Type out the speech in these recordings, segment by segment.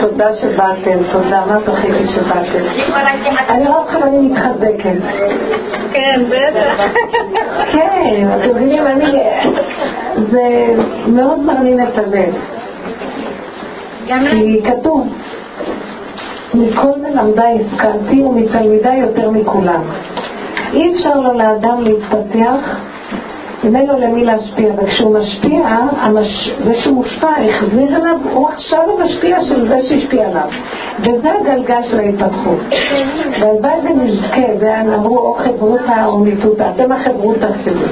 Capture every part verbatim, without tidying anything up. תודה שבאתם, תודה, מה תחילת שבאתם. אני רואה כאן אני מתחבקת. כן, בטח. כן, אתם מבינים, אני... זה מאוד מרנין את הלב. כי כתוב, מכל מלמדיי השכלתי ומתלמידיי יותר מכולם. אי אפשר לו לאדם להתפתח, אין לו למי להשפיע, וכשהוא משפיע, המש... זה שמושפע החזיר עליו, הוא עכשיו המשפיע של זה שהשפיע עליו, וזה הגלגל של ההתפתחות. והלוואי זה נזכה, והם אמרו או חברותה או מיתותה, אתם החברותה שלי,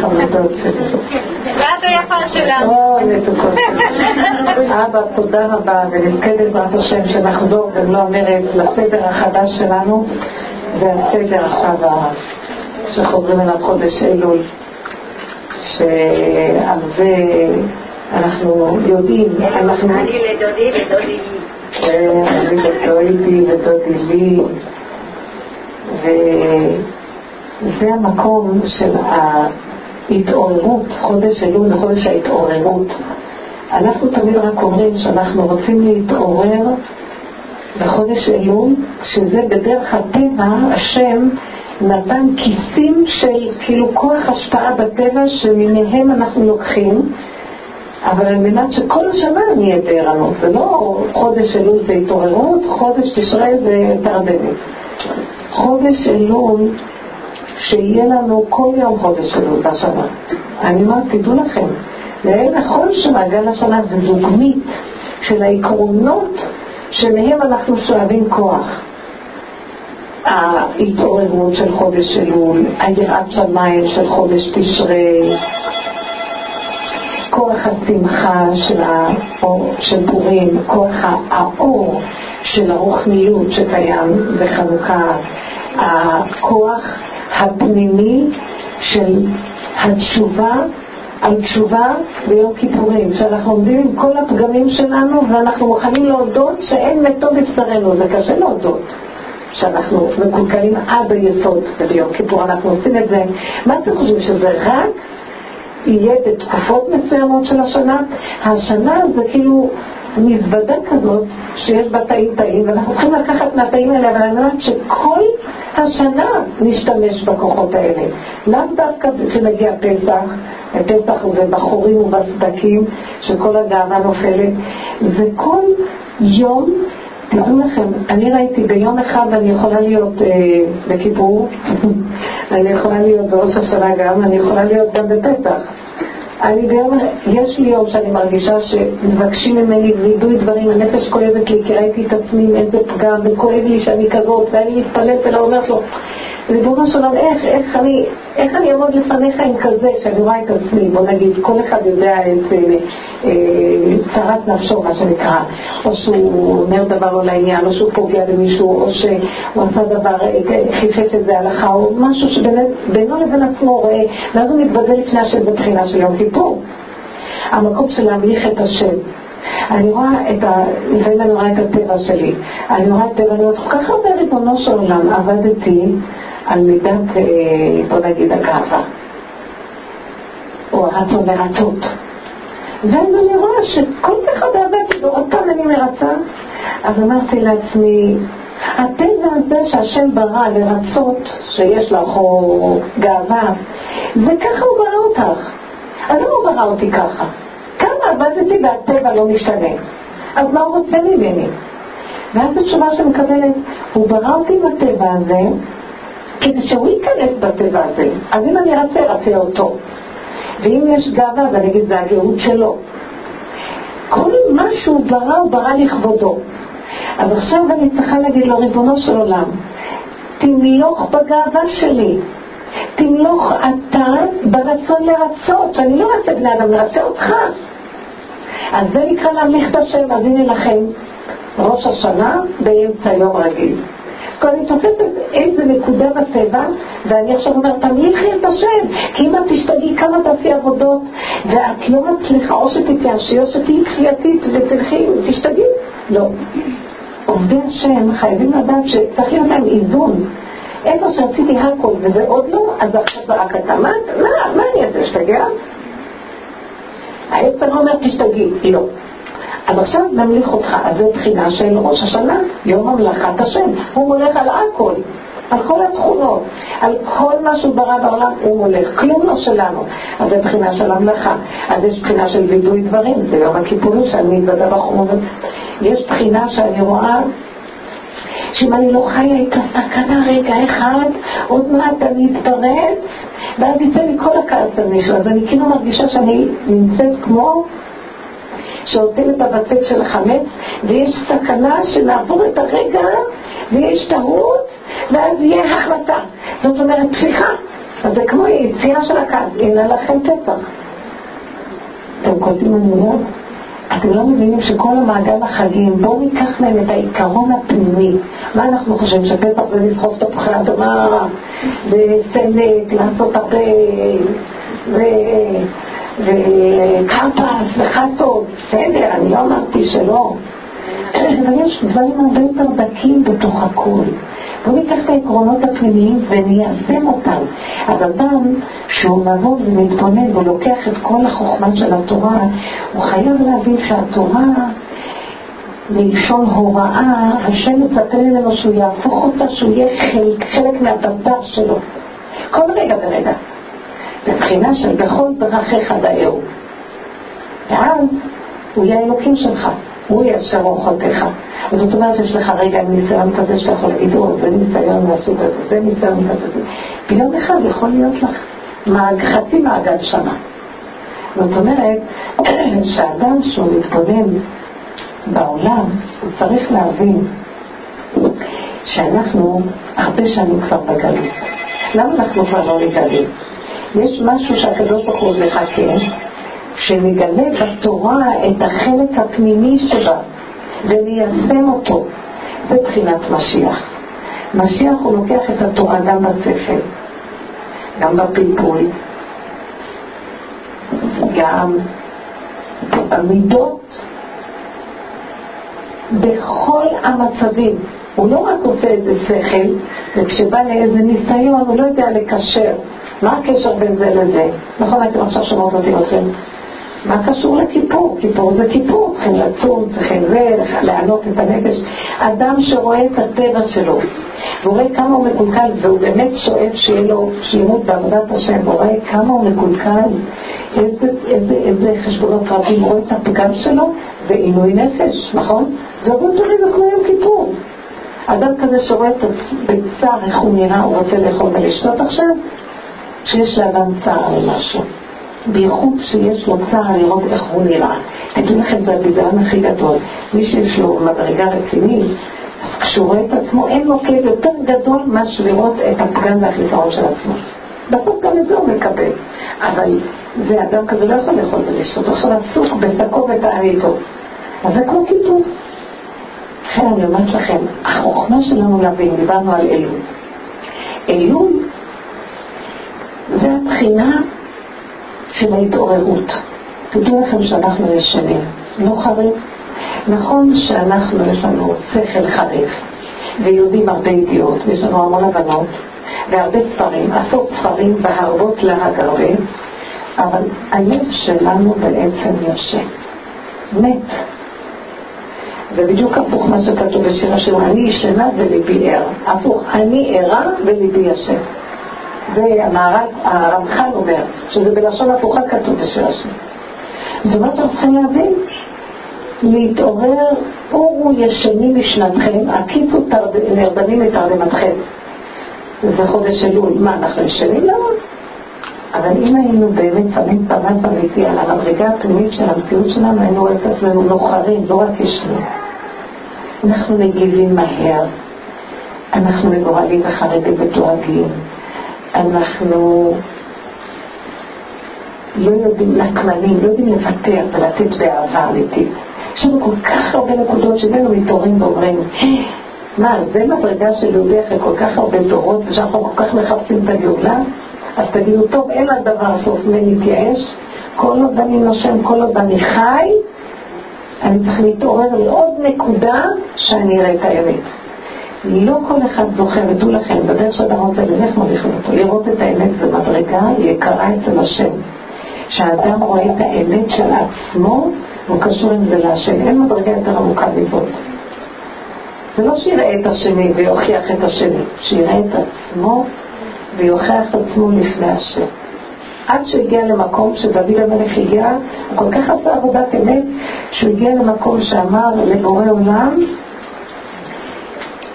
חמודות שלי ואת היפה שלנו. או נתוקות אבא, תודה רבה, ונזכה בעזרת השם שנחזור ולא אומרת לסדר החדש שלנו, והסדר עכשיו שחוזרים אליו חודש אלול, שעל זה אנחנו יודעים, אנחנו לדודי ודודי לי ודודי לי, וזה המקום של ההתעוררות. חודש אלול, חודש ההתעוררות. אנחנו תמיד רק אומרים שאנחנו רוצים להתעורר בחודש אלול, שזה בדרך הטבע השם נתן כיסים של כאילו כוח השפעה בטבע שמניהם אנחנו לוקחים, אבל על מנת שכל השנה נהיה בערנות. זה לא חודש אלול זה התעוררות, חודש תשרי זה תרדמת. חודש אלול שיהיה לנו כל יום חודש אלול בשנה. אני אומרת, תדעו לכם, זה נכון שמעגל השנה זה דוגמית של העקרונות שמהם אנחנו שואבים כוח. ההתעוררות של חודש אלול, היראת שמיים של חודש תשרי, כוח השמחה של האור של פורים, כוח האור של הרוחניות שקיים בחנוכה, הכוח הפנימי של התשובה על תשובה ביום כיפורים, שאנחנו עומדים עם כל הפגמים שלנו ואנחנו מוכנים להודות שאין מתו בצדרנו. זה קשה להודות שאנחנו מקולקלים עד היסוד, וביום כיפור אנחנו עושים את זה. מה אתם חושבים, שזה רק יהיה בתקופות מסוימות של השנה? השנה זה כאילו מזוודה כזאת שיש בה תאים תאים, ואנחנו צריכים לקחת מהתאים האלה, אבל אני אומרת שכל השנה נשתמש בכוחות האלה, לא דווקא כשנגיע פסח. פסח זה בחורים ובסדקים שכל הגאווה נופלת, וכל יום תראו לכם, אני ראיתי ביום אחד אני יכולה להיות אה, בכיפור, אני יכולה להיות בראש השנה גם, אני יכולה להיות גם בפתח. אני ביום, יש לי יום שאני מרגישה שמבקשים ממני וידוי דברים, הנפש כואבת לי, כי ראיתי את עצמי איזה פגם, וכואב לי שאני כזאת, ואני מתפלט אלא אומרת לו, ריבונו של עולם, איך, איך אני, איך אני עמוד לפניך עם כזה שאני רואה את עצמי, בוא נגיד, כל אחד יודע את אה, צרת נפשו, מה שנקרא, או שהוא אומר דבר לא לעניין, או שהוא פוגע במישהו, או שהוא עשה דבר, חיפש את זה הלכה, או משהו שבינו לבין עצמו רואה, ואז הוא מתבזה לפני השם. בבחינה של יום כיפור, המקום של להמליך את השם. אני רואה את ה... לפעמים אני רואה את הטבע שלי, אני רואה את הטבע, אני רואה כל כך הרבה. ריבונו של עולם, עבדתי על מידת, בוא נגיד, הגאווה או הרצון לרצות, ואני רואה שכל כך הרבה עבדתי ואותם אני מרצה. אז אמרתי לעצמי, הטבע הזה שהשם ברא לרצות, שיש לך או גאווה, וככה הוא ברא אותך. אז לא הוא ברא אותי ככה, כמה עבדתי והטבע לא משתנה, אז מה הוא רוצה ממני? ואז התשובה שמקבלת, הוא ברא אותי בטבע הזה כדי שהוא ייכנס בטבע הזה. אז אם אני רצה, רצה אותו, ואם יש גאווה, אז אני אגיד, זה הגאות שלו. כל מה שהוא ברא, הוא ברא לכבודו. אז עכשיו אני צריכה להגיד לו, ריבונו של עולם, תמלוך בגאווה שלי, תמלוך אתה ברצון לרצות, שאני לא רצה בני אדם, רצה אותך. אז זה נקרא להמליך את השם. אז הנה לכם ראש השנה באמצע יום רגיל. כל אני תופסת איזה נקודה בטבע, ואני עכשיו אומר, תמליכי את השם, כי אם את תשתגעי כמה תעשי עבודות ואת לא מצליחה, או שתתייאשי או שתהיי כפייתית ותלכי תשתגעי, לא. עובדי השם חייבים לדעת שצריך להיות להם איזון. איפה שרציתי הכל וזה עוד לא, אז עכשיו רק אתה, מה, מה, מה אני אעשה, שתגע? העץ לא אומר תשתגעי, לא. אז עכשיו נמליך אותך, אז זה תחילה של ראש השנה, יום המלאכת השם. הוא מולך על הכל, על כל התכונות, על כל מה שהוא ברא בעולם, הוא מולך, כלום לא שלנו. אז זה תחילה של המלאכה. אז יש תחילה של וידוי דברים, זה יום הכיפורים שאני מתוודה בחומות. יש תחילה שאני רואה שאם אני לא חיה את הסכנה רגע אחד, עוד מעט אני אתפרץ, ואז יצא לי כל הכעס על מישהו. אז אני כאילו מרגישה שאני נמצאת כמו שעושים את הבצק של החמץ, ויש סכנה שנעבור את הרגע, ויש טעות, ואז יהיה החלטה. זאת אומרת, תפיחה. אז זה כמו יציאה של הכעס. הנה לכם פסח. אתם קולטים עניין? אתם לא מבינים שכל המעגל החגים, בואו ניקח להם את העיקרון הפנימי. מה אנחנו חושבים? שפסח זה לסחוף את הפחי אדמה, וסלט, לעשות הרבה, ו... וכאפה, סליחה טוב, בסדר, אני לא אמרתי שלא, אבל יש דברים הרבה יותר דקים בתוך הכל. בוא ניקח את העקרונות הפנימיים וניישם אותם. אז אדם שהוא נבוא ומתבונן ולוקח את כל החוכמה של התורה, הוא חייב להבין שהתורה מלשון הוראה, השם מצפה לנו שהוא יהפוך אותה, שהוא יהיה חלק, חלק מהדבר שלו כל רגע ורגע, מבחינה של בכל דרכיך דייהו, ואז הוא יהיה אלוקים שלך, הוא יהיה אשר אוכלתך. זאת אומרת שיש לך רגע ניסיון כזה שאתה יכול להגיד, זה ניסיון מהסוג הזה, זה ניסיון כזה, ביום אחד יכול להיות לך חצי מעגל שנה. זאת אומרת שאדם שהוא מתבונן בעולם, הוא צריך להבין שאנחנו הרבה שנים כבר בגלות. למה אנחנו כבר לא נגלות? יש משהו שהקדוש ברוך הוא מחכה שמגלה בתורה את החלק הפנימי שבה ומיישם אותו. זה בחינת משיח. משיח הוא לוקח את התורה גם בספר, גם בפלפול, גם במידות, בכל המצבים. הוא לא רק עושה איזה שכל, וכשבא לאיזה ניסיון הוא לא יודע לקשר. מה הקשר בין זה לזה? נכון, הייתם עכשיו שומעות אותי לכם. מה קשור לכיפור? כיפור זה כיפור, צריכים לצום, צריכים זה, לענות את הנפש. אדם שרואה את הטבע שלו, הוא רואה כמה הוא מקולקל, והוא באמת שואף שיהיה לו שלימות בעבודת השם, הוא רואה כמה הוא מקולקל, איזה, איזה, איזה חשבונות רבים, רואה את הפגם שלו, ועינוי נפש, נכון? זה עבוד דברים, זה כמו יום כיפור. אדם כזה שרואה את הצער, איך הוא נראה, הוא רוצה לאכול ולשתות עכשיו, שיש לאדם צער על משהו, בייחוד שיש לו צער לראות איך הוא נראה. תגיד לכם, זה הביזיון הכי גדול. מי שיש לו מדרגה רצינית, אז כשהוא רואה את עצמו, אין לו כאב יותר גדול מה שלראות את הפגן והחיסרון של עצמו. בסוף גם את זה הוא מקבל, אבל זה אדם כזה לא יכול לאכול ולשתות, עכשיו עסוק בסקו ותעריתו. אז זה כמו כיתוב. לכן אני אומרת לכם, החוכמה שלנו להבין, דיברנו על אלול. אלול זה התחינה של ההתעוררות. תדעו לכם שאנחנו ישנים, לא חריף. נכון שאנחנו יש לנו שכל חריף ויודעים הרבה ידיעות, יש לנו המון הבנות והרבה ספרים, עשרות ספרים והרבות להגרים, אבל הלב שלנו בעצם ישן, מת. זה בדיוק הפוך מה שכתוב בשיר השיר, אני ישנה ולבי ער. הפוך, אני ערה ולבי ישן. והרמח"ל אומר שזה בלשון הפוכה כתוב בשיר השם. זאת אומרת שאנחנו צריכים להבין להתעורר, אורו ישנים משנתכם, הקיצו נרדמים מתרדמתכם. זה חודש אלול, מה אנחנו ישנים? לא, אבל אם היינו באמת שמים פנס אמיתי על המדרגה הפנימית של המציאות שלנו, היינו רואים את עצמנו נוחרים, לא רק ישנים. אנחנו מגיבים מהר, אנחנו מגורלים וחרדים ודואגים, אנחנו לא יודעים לקמנים, לא יודעים לוותר ולתת באהבה אמיתית. יש לנו כל כך הרבה נקודות שבנו מתעוררים ואומרים, מה, זה מדרגה של יהודי אחרי כל כך הרבה דורות ושאנחנו כל כך מחפשים את הגאולה? אז תגידו, טוב, אין הדבר סוף, מי נתייאש? כל עוד אני נושם, כל עוד אני חי, אני צריך להתעורר לעוד נקודה שאני אראה את האמת. לא כל אחד זוכה, ודעו לכם, בדרך שאדם רוצה ללך מוליכים אותו, לראות את האמת במדרגה יקרה אצל השם. שהאדם רואה את האמת של עצמו, הוא קשור עם זה להשם. אין מדרגה יותר עמוקה מבוד. זה לא שיראה את השני ויוכיח את השני, שיראה את עצמו ויוכיח את עצמו לפני השם. עד שהגיע למקום שדוד המלך הגיע, הוא כל כך עשה עבודת אמת, שהוא הגיע למקום שאמר לבורא עולם,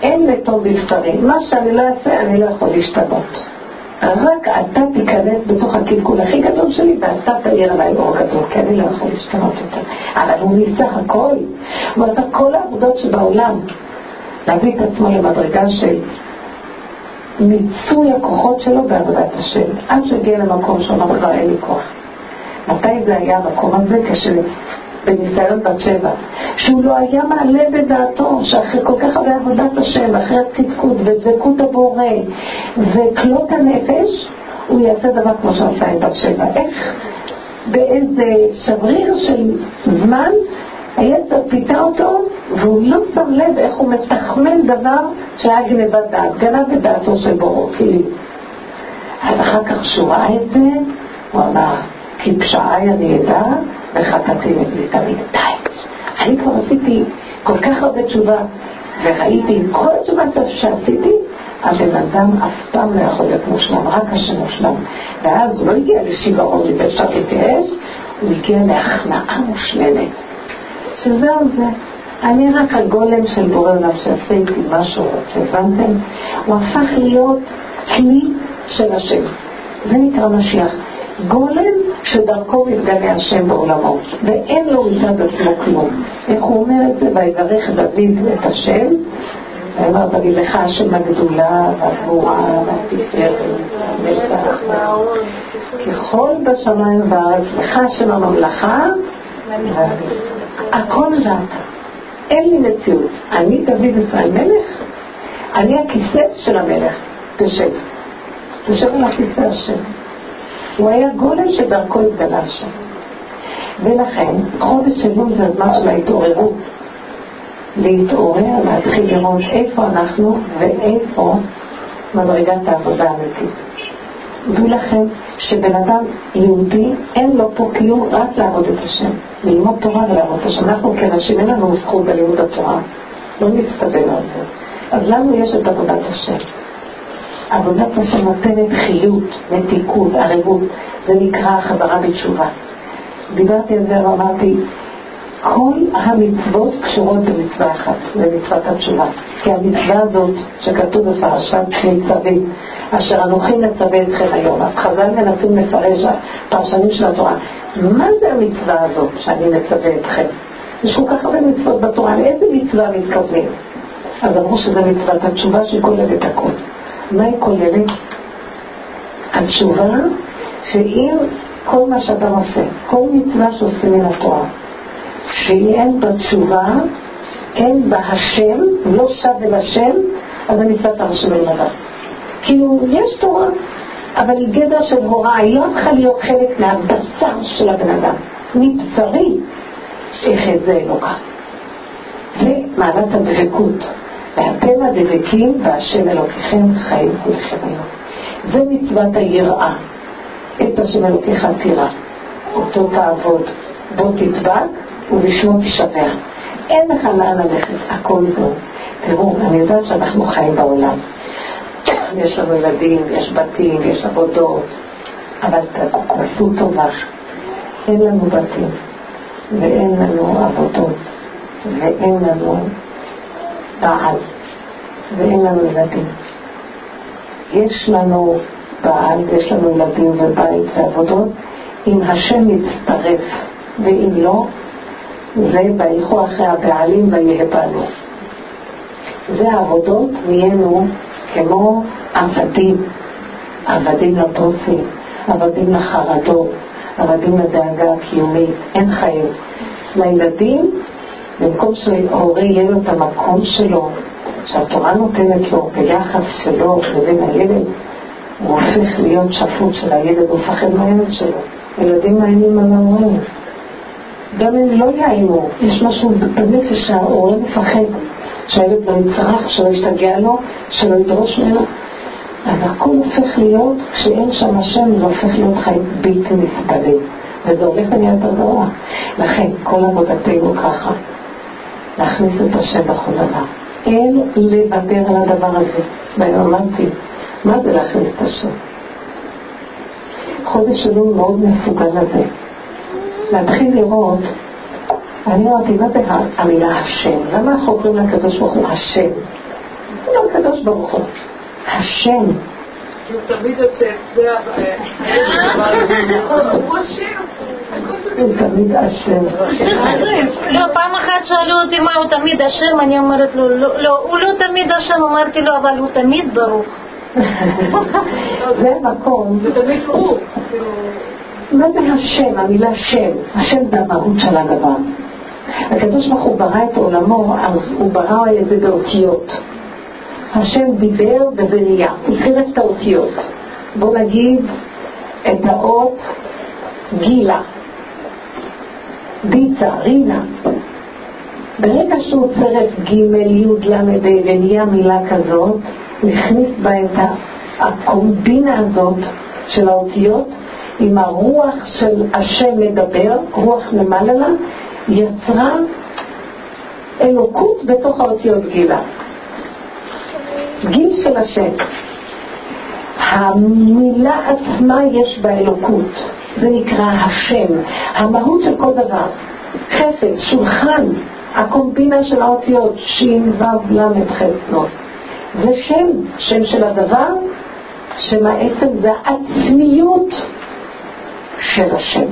אין לטוב בבשרי, מה שאני לא אעשה אני לא יכול להשתנות. רק אתה תיכנס בתוך הקלקול הכי גדול שלי ואתה תאיר עליי באור גדול, כי אני לא יכול להשתנות יותר. אבל הוא ניסה הכל, הוא עשה כל העבודות שבעולם, להביא את עצמו למדרגה של מיצוי הכוחות שלו בעבודת השם, עד שהגיע למקום שאומר כבר אין לי כוח. מתי זה היה המקום הזה? כשבניסיון בת שבע, שהוא לא היה מעלה בדעתו שאחרי כל כך הרבה עבודת השם, אחרי הצדקות ודבקות הבורא וכלות הנפש, הוא יעשה דבר כמו שעשה עם בת שבע. איך באיזה שבריר של זמן היצר פיתה אותו, והוא לא שם לב איך הוא מתחמל דבר שהיה גנבת דעת, גנב בדעתו של בורו, כי אז אחר כך שהוא ראה את זה, הוא אמר, כי פשעי אני ידע וחטאתי מבלי תמיד. די, אני כבר עשיתי כל כך הרבה תשובה וראיתי עם כל התשובה שעשיתי, הבן אדם אף פעם לא יכול להיות מושלם, רק השם מושלם. ואז הוא לא הגיע לשיוורון לבשר להתאש, הוא הגיע להכנעה מושלמת, שזהו זה, אני רק הגולם של בורא עולם שעשה איתי מה שהוא רוצה, הבנתם? הוא הפך להיות כלי של השם, זה נקרא משיח, גולם שדרכו מתגלה השם בעולמו ואין לו מידע בעצמו כלום. איך הוא אומר את זה? ויברך דוד את השם, ואמר דוד, לך השם הגדולה והגבורה והתפארת ככל בשמיים וארץ, לך השם הממלכה הכל ראתה, אין לי מציאות, אני דוד ישראל מלך, אני הכיסא של המלך, תשב תשב על הכיסא השם. הוא היה גולם שדרכו התגלה השם, ולכן חודש שלום זה הזמן של ההתעוררות, להתעורר, להתחיל לראות איפה אנחנו ואיפה מדרגת העבודה האמיתית. דעו לכם שבן אדם יהודי אין לו פה קיום, רק לעבוד את השם, ללמוד תורה ולעבוד את השם. אנחנו כנשים אין לנו זכות בלימוד התורה, לא נצטבן על זה, אז לנו יש את עבודת השם. עבודת השם נותנת חיות, מתיקות, ערבות, זה נקרא חזרה בתשובה. דיברתי על זה ואמרתי, כל המצוות קשורות במצווה אחת, במצוות התשובה. כי המצווה הזאת שכתוב בפרשת ניצבים, אשר אנוכי מצווה אתכם היום, אז חז"ל מנסים לפרש הפרשנים של התורה. מה זה המצווה הזאת שאני מצווה אתכם? יש כל כך הרבה מצוות בתורה, לאיזה מצווה מתכוונים? אז אמרו שזה מצוות התשובה שכוללת הכל. מה היא כוללת? התשובה שאם כל מה שאדם עושה, כל מצווה שעושה מן התורה, שהיא אין בתשובה, אין בה השם, לא שב אל השם, אז אני שאת הרשם אל מלאב. כאילו, יש תורה, אבל היא גדר של הוראה, היא לא צריכה להיות חלק מהבשר של הבן אדם. מבשרי, שיחד זה אלוקה. זה מעלת הדבקות. ואתם הדבקים, והשם אלוקיכם חיים כולכם היום. זה מצוות היראה. את השם אלוקיך תירא. אותו תעבוד. בו תדבק ובשמו תשבר. אין לך לאן הלכת, הכל זו. תראו, אני יודעת שאנחנו חיים בעולם, יש לנו ילדים, יש בתים, יש עבודות, אבל תעשו טובה, אין לנו בתים ואין לנו עבודות ואין לנו בעל ואין לנו ילדים. יש לנו בעל, יש לנו ילדים ובית ועבודות, אם השם מצטרף, ואם לא, זה בהלכו אחרי הבעלים ויהבלו. זה העבודות, נהיינו כמו עבדים, עבדים לבוסים, עבדים לחרדות, עבדים לדאגה הקיומית, אין חיים. לילדים, במקום שההורה יהיה לו את המקום שלו, שהתורה נותנת לו ביחס שלו לבין הילד, הוא הופך להיות שפוט של הילד, הוא פחד מהילד שלו. ילדים מעיינים על ההורים. גם אם לא יעיינו, יש משהו בנפש שההורה מפחד, שהילד לא יצרח, שלא ישתגע לו, שלא ידרוש ממנו. אז הכל הופך להיות, כשאין שם השם, זה הופך להיות חיים בלתי נסבלים. וזה הולך עניין יותר גרוע. לכן כל עבודתנו ככה, להכניס את השם בכל דבר. אין לוותר על הדבר הזה. ואמרתי, מה זה להכניס את השם? חודש אלול מאוד מסוגל לזה. להתחיל לראות, אני ראיתי מה זה המילה השם. למה אנחנו קוראים לקדוש ברוך הוא השם? לא הקדוש ברוך הוא. השם. כי הוא תמיד השם. זה הבעיה. הוא השם. הוא תמיד השם. לא, פעם אחת שאלו אותי מה הוא תמיד השם, אני אומרת לו, לא, הוא לא תמיד השם, אמרתי לו, אבל הוא תמיד ברוך. זה מקום. זה תמיד ברוך. מה זה השם, המילה שם? השם זה המהות של הדבר. הקדוש ברוך הוא ברא את עולמו, אז הוא ברא את זה באותיות. השם דיבר וזה נהיה. יצר את האותיות. בוא נגיד את האות גילה. דיצה, רינה. ברגע שהוא צרף גימל, יוד, למד, ונהיה מילה כזאת, נכניס בה את הקומבינה הזאת של האותיות, עם הרוח של השם מדבר, רוח למעלה לה, יצרה אלוקות בתוך האותיות גילה. גיל של השם. המילה עצמה יש בה אלוקות. זה נקרא השם. המהות של כל דבר. חפץ, שולחן, הקומבינה של האותיות, שין, וו, למד, חסנות. זה שם, שם של הדבר, שם העצם זה עצמיות של השם.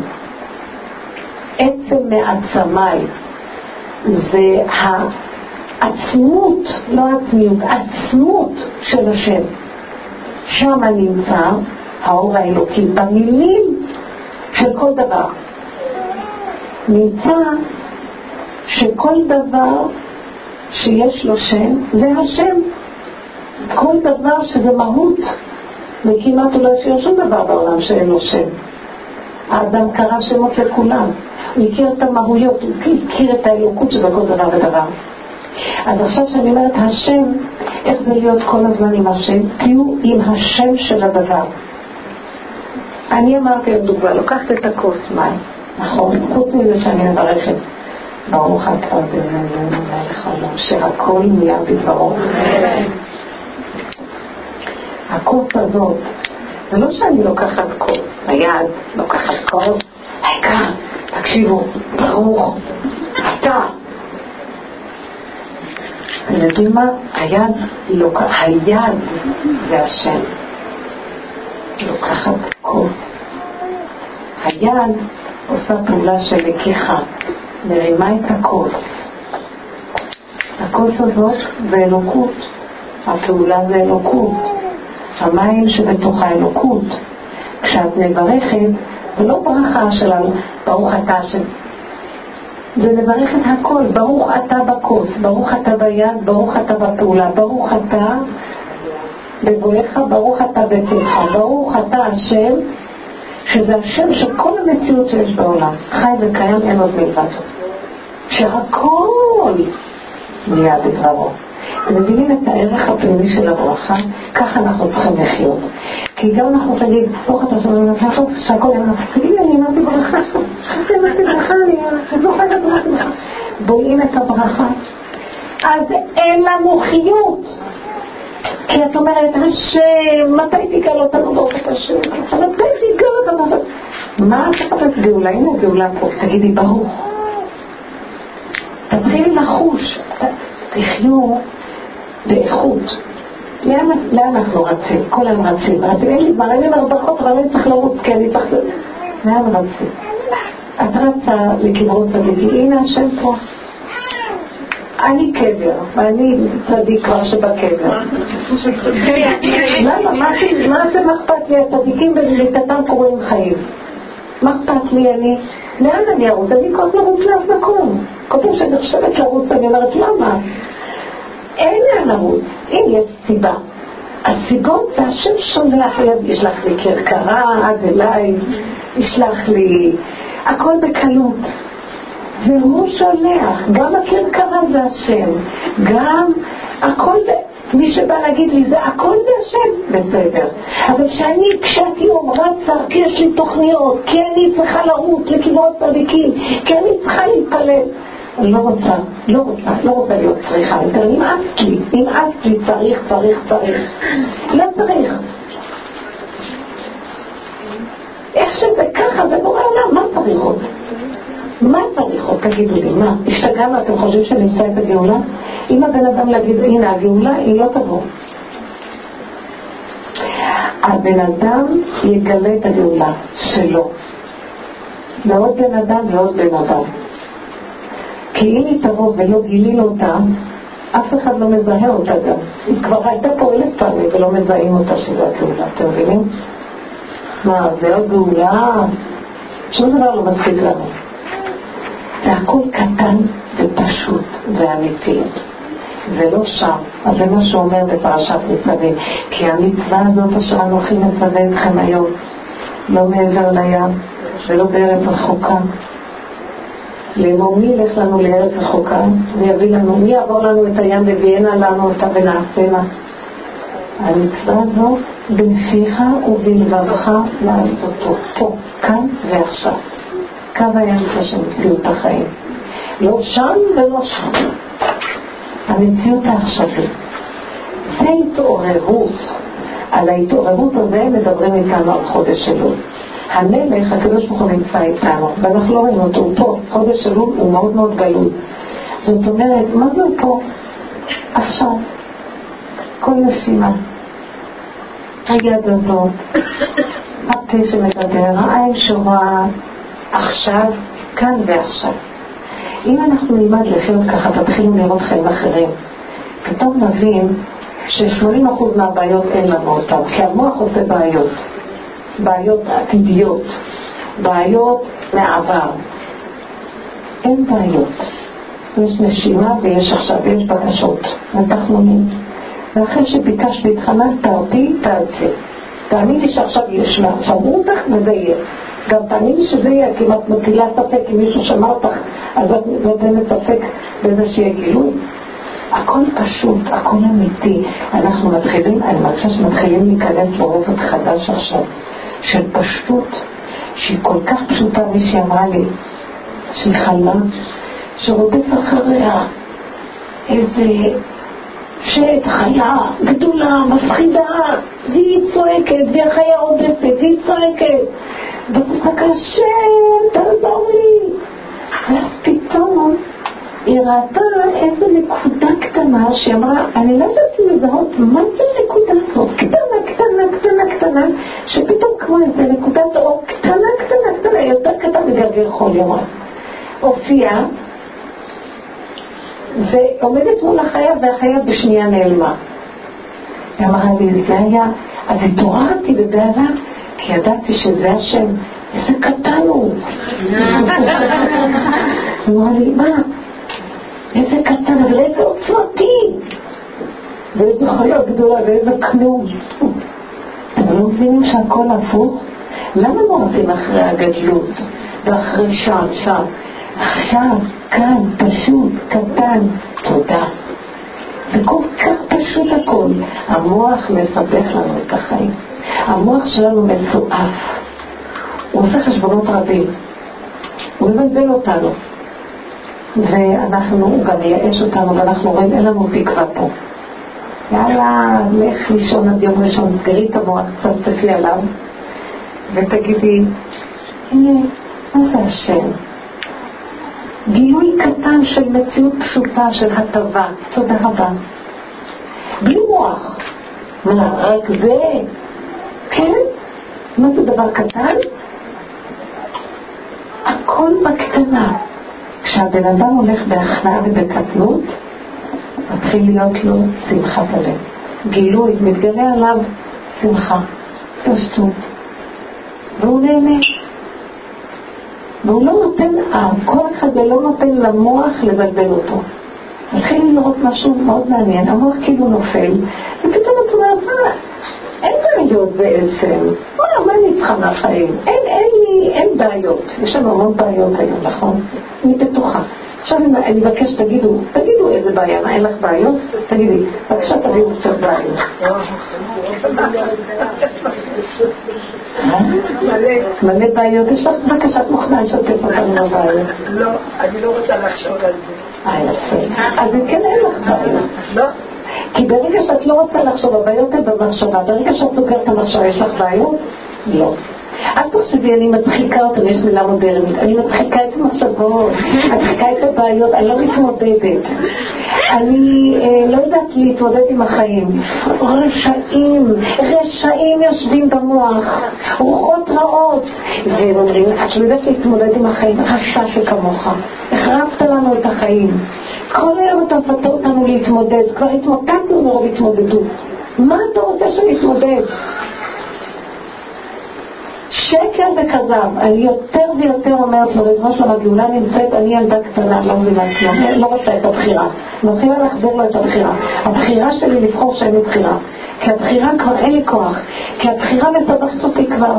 עצם מעצמי זה העצמות, לא עצמיות, עצמות של השם. שם נמצא האור האלוקי, במילים של כל דבר. נמצא שכל דבר שיש לו שם זה השם. כל דבר שזה מהות, וכמעט אולי שיש שום דבר בעולם שאין לו שם. האדם קרא שמות לכולם, הוא הכיר את המהויות, הוא הכיר את האלוקות שבכל דבר ודבר. אז עכשיו שאני אומרת השם, איך זה להיות כל הזמן עם השם? תהיו עם השם של הדבר. אני אמרתי לדוגמה, לוקחת את הכוס מים, נכון? חוץ מזה שאני מברכת, ברוך אתה אדוני מלך העולם, שהכל נהיה בדברו. הכוס הזאת, זה לא שאני לוקחת כוס, היד לוקחת כוס, העיקר, תקשיבו, ברוך, אתה. אתם יודעים מה? היד לוקחת, היד זה השם. לוקחת כוס. היד עושה פעולה של לקיחה, מרימה את הכוס. הכוס הזאת זה אלוקות, הפעולה זה אלוקות. המים שבתוך האלוקות. כשאת מברכת, זה לא ברכה שלנו, ברוך אתה השם. זה לברך את הכל, ברוך אתה בכוס, ברוך אתה ביד, ברוך אתה בפעולה, ברוך אתה בבואך, ברוך אתה בצאתך, ברוך אתה השם, שזה השם של כל המציאות שיש בעולם. חי וקיים אין עוד מלבד. שהכל נהיה בדברו. מבינים את הערך הפנימי של הברכה, ככה אנחנו צריכים לחיות. כי גם אנחנו תגיד, ברוך אתה שומעים לעשות שהכל יאמר, תגידי, אני אמרתי ברכה, שכחתי אמרתי ברכה, אני זוכרת את הברכה. בולעים את הברכה. אז אין לנו חיות. כי את אומרת, השם, מתי תיגל אותנו ברוך השם? מתי תיגל אותנו? מה את אומרת גאולה? הנה גאולה פה, תגידי ברוך. תתחיל לחוש. תחיו באיכות. לאן אנחנו רצים? כל הם רצים. אין לי כבר, אין לי מרבחות, אבל אני צריך לרוץ, כי אני צריך... לאן רצים? את רצה לקברות צדיקים, הנה השם פה. אני קבר, ואני צדיק כבר שבקבר. למה? מה זה מחפת לי? הצדיקים בליטתם קוראים חיים. מחפת לי, אני... לאן אני ארוץ? אני כל כך רוצה לאף מקום. כותב שאני חושבת לרוץ, אני אומרת למה? אין לאן לרוץ, אם יש סיבה. הסיבות זה השם שולח לי, ישלח לי קרקרה עד אליי, ישלח לי, הכל בקלות. והוא שולח, גם הקרקרה זה השם, גם הכל מי שבא להגיד לי זה הכל זה השם, בסדר. אבל שאני כשאתי אומרת צר, כי יש לי תוכניות, כי אני צריכה לרוץ לכיוון צדיקים, כי אני צריכה להתפלל, אני לא רוצה, לא רוצה, לא רוצה להיות צריכה. אבל נמאס לי, נמאס לי, צריך, צריך, צריך. לא צריך. איך שזה ככה, זה בורא עולם, מה צריך עוד? מה צריך עוד? תגידו לי, מה? השתגענו, אתם חושבים שנמצא את הגאולה? אם הבן אדם להגיד, הנה הגאולה, היא לא תבוא. הבן אדם יגלה את הגאולה שלו. ועוד בן אדם ועוד בן אדם. כי אם היא תבוא ולא גילינו אותה, אף אחד לא מזהה אותה גם. היא כבר הייתה פה אלף פעמים ולא מזהים אותה שזה הגאולה, אתם מבינים? מה, זה עוד גאולה? שום דבר לא מספיק לנו. זה הכל קטן ופשוט ואמיתי. זה לא שם. אז זה מה שאומר בפרשת מצווה. כי המצווה הזאת אשר אנוכי מצווה אתכם היום, לא מעבר לים ולא בארץ רחוקה. לאמור מי ילך לנו לארץ רחוקה? ויביא לנו, מי יעבור לנו את הים וביאנה לנו אותה ונעשנה? המצווה הזאת בנפיך ובלבבך לעשותו. פה, כאן ועכשיו. קו היחס של מציאות החיים, לא שם ולא שם, המציאות העכשווית. זה התעוררות. על ההתעוררות הזה מדברים איתנו על חודש אלול. המלך הקדוש ברוך הוא נמצא איתנו ואנחנו לא רואים אותו, הוא פה. חודש אלול הוא מאוד מאוד גלוי. זאת אומרת, מה זה פה? עכשיו כל נשימה, היד הזאת, הפה שמדבר, העין שרואה, עכשיו, כאן ועכשיו. אם אנחנו נלמד לחיות ככה, תתחילו לראות חיים אחרים. פתאום נבין ש-שמונים אחוז מהבעיות אין לנו אותם, כי המוח עושה בעיות, בעיות עתידיות, בעיות מעבר. אין בעיות, יש נשימה ויש עכשיו, יש בקשות ותחנונים, ואחרי שביקשת להתחנן, תרתי, תעצי, תאמיתי שעכשיו יש לה, שמרו אותך וזה יהיה. גם תאמיני שזה יהיה, כי אם את מטילה ספק, אם מישהו שמע אותך, אז את נותנת ספק באיזושהי גילוי. הכל פשוט, הכל אמיתי. אנחנו מתחילים, אני מרגישה שמתחילים להיכנס לרובד חדש עכשיו, של פשטות, שהיא כל כך פשוטה, מישהי אמרה לי, שהיא חלמה, שרודף אחריה איזה שאת חיה גדולה, מפחידה, והיא צועקת, והחיה עודפת, והיא צועקת, בבקשה, תעזור לי. ואז פתאום היא ראתה איזו נקודה קטנה שאמרה, אני לא יודעת לזהות מה זה הנקודה הזאת, קטנה, קטנה, קטנה, קטנה, שפתאום כמו איזו נקודת אור קטנה, קטנה, קטנה, יותר קטנה מגרגר חול, היא אמרה. הופיעה ועומדת מול החיה, והחיה בשנייה נעלמה. היא אמרה לי, זה היה, אז התעוררתי בבעלה, כי ידעתי שזה השם. איזה קטן הוא. הוא אמר לי, מה? איזה קטן, אבל איזה עוצמתי, ואיזה חיה גדולה, ואיזה כלום. אתם לא מבינים שהכל הפוך? למה לא מבינים אחרי הגדלות ואחרי שם, שם? עכשיו, כאן, פשוט, קטן, תודה. זה כל כך פשוט הכל. המוח מסבך לנו את החיים. המוח שלנו מסועף. הוא עושה חשבונות רבים. הוא מבלבל אותנו. ואנחנו, הוא גם מייאש אותנו, ואנחנו רואים, אין לנו תקווה פה. יאללה, לך לישון עד יום ראשון, סגרי את המוח, תצפי עליו, ותגידי, הנה, מה זה השם? גילוי קטן של מציאות פשוטה, של הטבה, תודה רבה. בלי מוח. מה, רק זה? כן? מה זה דבר קטן? הכל בקטנה. כשהבן אדם הולך בהכנעה ובקטנות, מתחיל להיות לו שמחה בלב. גילוי, מתגלה עליו שמחה, פשטות. והוא נהנה. והוא לא נותן, הכוח הזה לא נותן למוח לבלבל אותו. מתחילים לראות משהו מאוד מעניין, המוח כאילו נופל, ופתאום את מעבר, אין בעיות בעצם. וואו, מה נצחה מהחיים? אין, אין לי, אין בעיות. יש לנו המון בעיות היום, נכון? אני בטוחה. עכשיו אני מבקש, תגידו, תגידו איזה בעיה, מה אין לך בעיות? תגידי, בבקשה תביאו קצת בעיות. מלא בעיות, יש לך בבקשה מוכנה לשתף אותנו בבעיות? לא, אני לא רוצה לחשוב על זה. אה, יפה. אז כן אין לך בעיות. לא. כי ברגע שאת לא רוצה לחשוב, הבעיות הן במחשבה, ברגע שאת סוגרת המחשבה, יש לך בעיות? לא. אז תחשבי, אני מדחיקה אותם, יש מילה מודרנית, אני מדחיקה את המחשבות, מדחיקה את הבעיות, אני לא מתמודדת, אני לא יודעת להתמודד עם החיים. רשעים, רשעים יושבים במוח, רוחות רעות, והם אומרים, את לא יודעת להתמודד עם החיים, רשע שכמוך, החרבת לנו את החיים, כל היום אתה מפתה אותנו להתמודד, כבר התמודדנו מרוב התמודדות, מה אתה רוצה שנתמודד? שקר וכזב, אני יותר ויותר אומרת לו, בזמן של הגאולה נמצאת, אני ילדה קטנה, לא מבינה כלום, לא רוצה את הבחירה, מתחילה להחזיר לו את הבחירה. הבחירה שלי לבחור שאין לי בחירה, כי הבחירה כבר אין לי כוח, כי הבחירה מסבכת אותי כבר,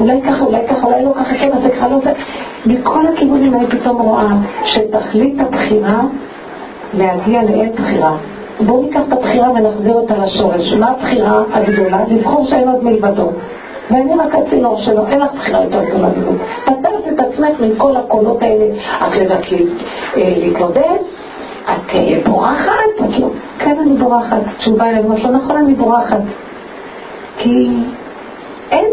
אולי ככה, אולי ככה, אולי לא ככה, כן, אז זה ככה לא זה. מכל הכיוונים אני פתאום רואה שתחליט הבחירה להגיע לעת בחירה. בואו ניקח את הבחירה ונחזיר אותה לשורש. מה הבחירה הגדולה? לבחור שאין עוד מלבדו. ואני רק הצינור שלו, אין לך בחירה יותר גדולה בגלל. פתרת את עצמך מכל הקולות האלה, את יודעת להתמודד, את בורחת, את לא, כן אני בורחת, תשובה אליי, לא נכון אני בורחת, כי אין,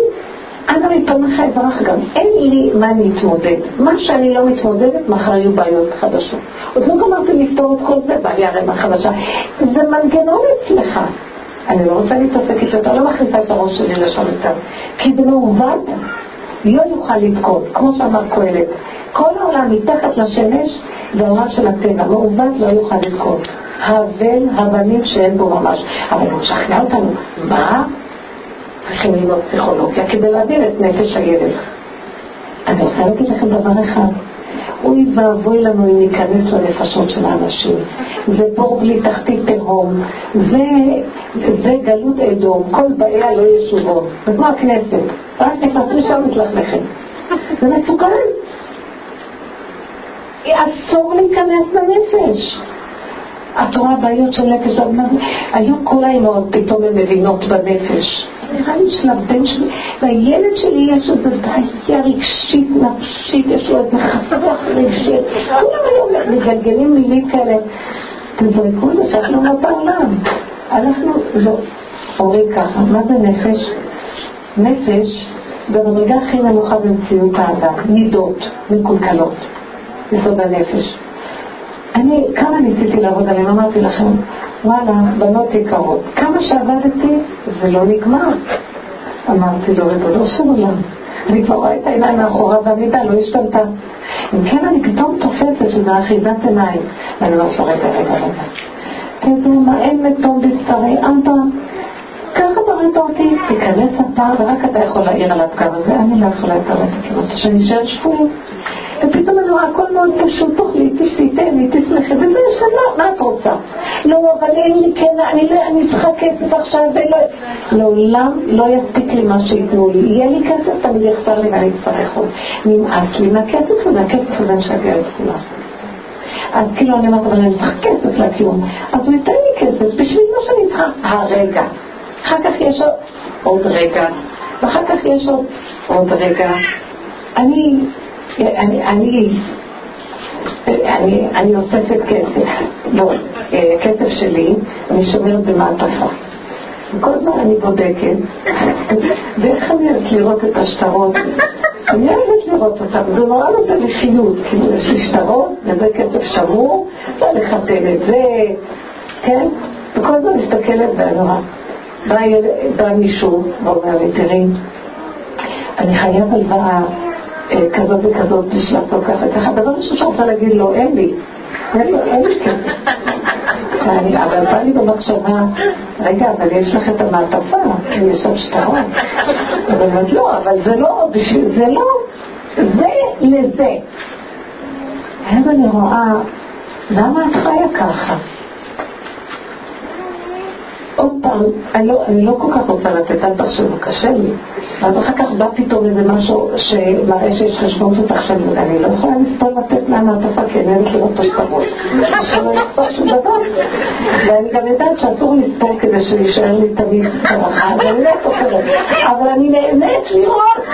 אז אני פרנחה אברח גם, אין לי מה להתמודד, מה שאני לא מתמודדת, מחר יהיו בעיות חדשות. עוד לא אמרתי לפתור את כל זה, בעלי הרמה חדשה, זה מנגנון אצלך. אני לא רוצה להתעסק איתו, אתה לא מכניסה את הראש שלי לשם איתם, כי במעובד לא יוכל לתקוד, כמו שאמר קהלת, כל העולם מתחת לשמש והעולם של הטבע, מעובד לא יוכל לתקוד, הבל הבנים שאין בו ממש, אבל הוא משכנע אותנו, מה? צריכים ללמוד פסיכולוגיה כדי להבין את נפש הילד. אני רוצה להגיד לכם דבר אחד, אוי ואבוי לנו אם ניכנס לנפשות של האנשים, זה בור בלי תחתית תהום, זה, זה גלות אדום, כל בעיה לא ישובו, זה כמו הכנסת, רק נכנסו שם מתלכלכם, זה מצוקן, אסור להיכנס לנפש. את רואה בעיות של נפש, היו כל האימהות פתאום הן מבינות בנפש, נראה לי שלבן שלי, לילד שלי יש איזו בעיה רגשית, נפשית, יש לו איזה חסך רגשית, כולם היו מגלגלים מילים כאלה, תזרקו לו שאנחנו לא בעולם, אנחנו, זו, אומרים ככה, מה זה נפש? נפש, במדרגה הכי נמוכה במציאות האדם, מידות, מקולקלות, מסוד הנפש. אני כמה ניסיתי לעבוד עליהם, אמרתי לכם, וואלה, בנות יקרות, כמה שעבדתי זה לא נגמר. אמרתי לו, רגע, לא שום עולם, אני כבר רואה את העיניים מאחורה והמידה לא השתלטה, אם כן אני פתאום תופסת שזה אחיזת עיניים, ואני לא אפשר את הרגע רגע תדעו מה, אין מתום בסתרי אבא, ככה בראת אותי, תיכנס אתה ורק אתה יכול להעיר עליו כמה זה, אני לא יכולה את הרגע כמובן שנשאר שפוי, ופתאום אני רואה הכל מאוד פשוט, תוכלי, תשתיתן, תשמחי, וזה ישנה, מה את רוצה? לא, אבל אין לי כן, אני לא, אני צריכה כסף עכשיו, לעולם לא יספיק לי מה שיתנו לי, יהיה לי כסף, תמיד יחסר לי ואני אצטרך עוד, נמאס לי מהכסף ומהכסף הזה נשגע את כולם. אז כאילו אני אומרת, אבל אני צריך כסף לקיום, אז הוא ייתן לי כסף, בשביל מה שאני צריכה? הרגע, אחר כך יש עוד עוד רגע, ואחר כך יש עוד עוד רגע. אני... אני אני אני אני אוספת כסף, לא, כסף שלי, אני שומרת במעטפה. כל הזמן אני בודקת, ואיך אני אוהבת לראות את השטרות? אני אוהבת לראות אותם, זה נורא לזה לחיות, כאילו יש לי שטרות, וזה כסף שמור, לא לחתן את זה, כן? וכל הזמן מסתכלת בענרה. בא מישהו, ואומר לי, תראי, אני חייב הלוואה, כזאת וכזאת בשלטו ככה ככה, דבר משהו שרוצה להגיד לו, אין לי אין לי, אין לי ככה, אבל בא לי במחשבה, רגע, אבל יש לך את המעטפה, יש שם שטרות, אבל לא, אבל זה לא, זה לא, זה לזה. אבל אני רואה, למה את חיה ככה? עוד פעם, אני לא, אני לא כל כך רוצה לתת על תחשב, קשה לי. אז אחר כך בא פתאום איזה משהו שמראה שיש חשבון של תחשבים, אני לא יכולה לספור לתת להם העטפה, כי אני לא מכירות תושתבות. אני לא לספור שום דבר. ואני גם יודעת שאסור לספור כדי שישאר לי תמיד כרחה, אבל אני לא סופרת. אבל אני נהנית לראות.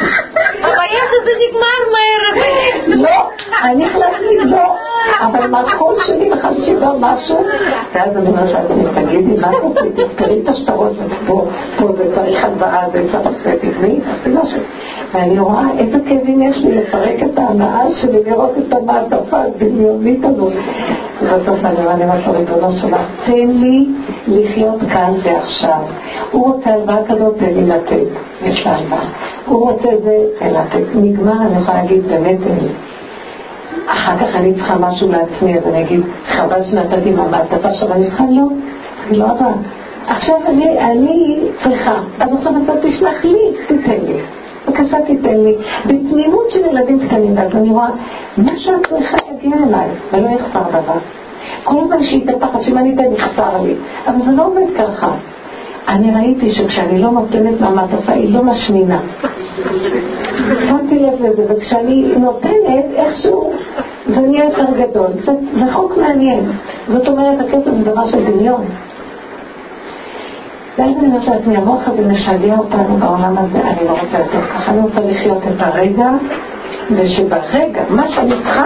אבל יש איזה נגמר מהר. לא, אני חלטתי לא. אבל מהחום שלי מחשיבה משהו, ואז אני אומרת שאתה מתגידי מה רציתי, תראי את השטרות ופה, פה זה צריך הדבעה, זה צריך תקני, זה משהו. ואני רואה איזה כאבים יש לי לפרק את ההנאה שלי, לראות את המעטפה הדמיונית הזאת. ובסוף אני רואה למה שריבונו שלה, תן לי לחיות כאן ועכשיו. הוא רוצה הלוואה כזאת, תן לי לתת, יש לה הלוואה. הוא רוצה זה, תן לתת. נגמר, אני יכולה להגיד באמת אלי. אחר כך אני צריכה משהו לעצמי, אז אני אגיד, חבל שנתתי מהמעטפה, עכשיו אני צריכה, לא, אני לא הבאה. עכשיו אני, אני צריכה, אז עכשיו אתה תשלח לי, תיתן לי. בבקשה תיתן לי. בתמימות של ילדים קטנים, אז אני רואה, מה שאת צריכה יגיע אליי, ולא יחסר דבר. כל הזמן שהיא תפחת, שאם אני תן, יחסר לי. אבל זה לא עובד ככה. אני ראיתי שכשאני לא נותנת מהמעטפה, היא לא משמינה. שמתי לב לזה, וכשאני נותנת איכשהו, זה נהיה יותר גדול. זה, זה חוק מעניין. זאת אומרת, הכסף זה דבר של דמיון. ואז אני רוצה את מהמוח הזה משגע אותנו בעולם הזה, אני לא רוצה לתת ככה. אני רוצה לחיות את הרגע, ושברגע, מה שאני צריכה,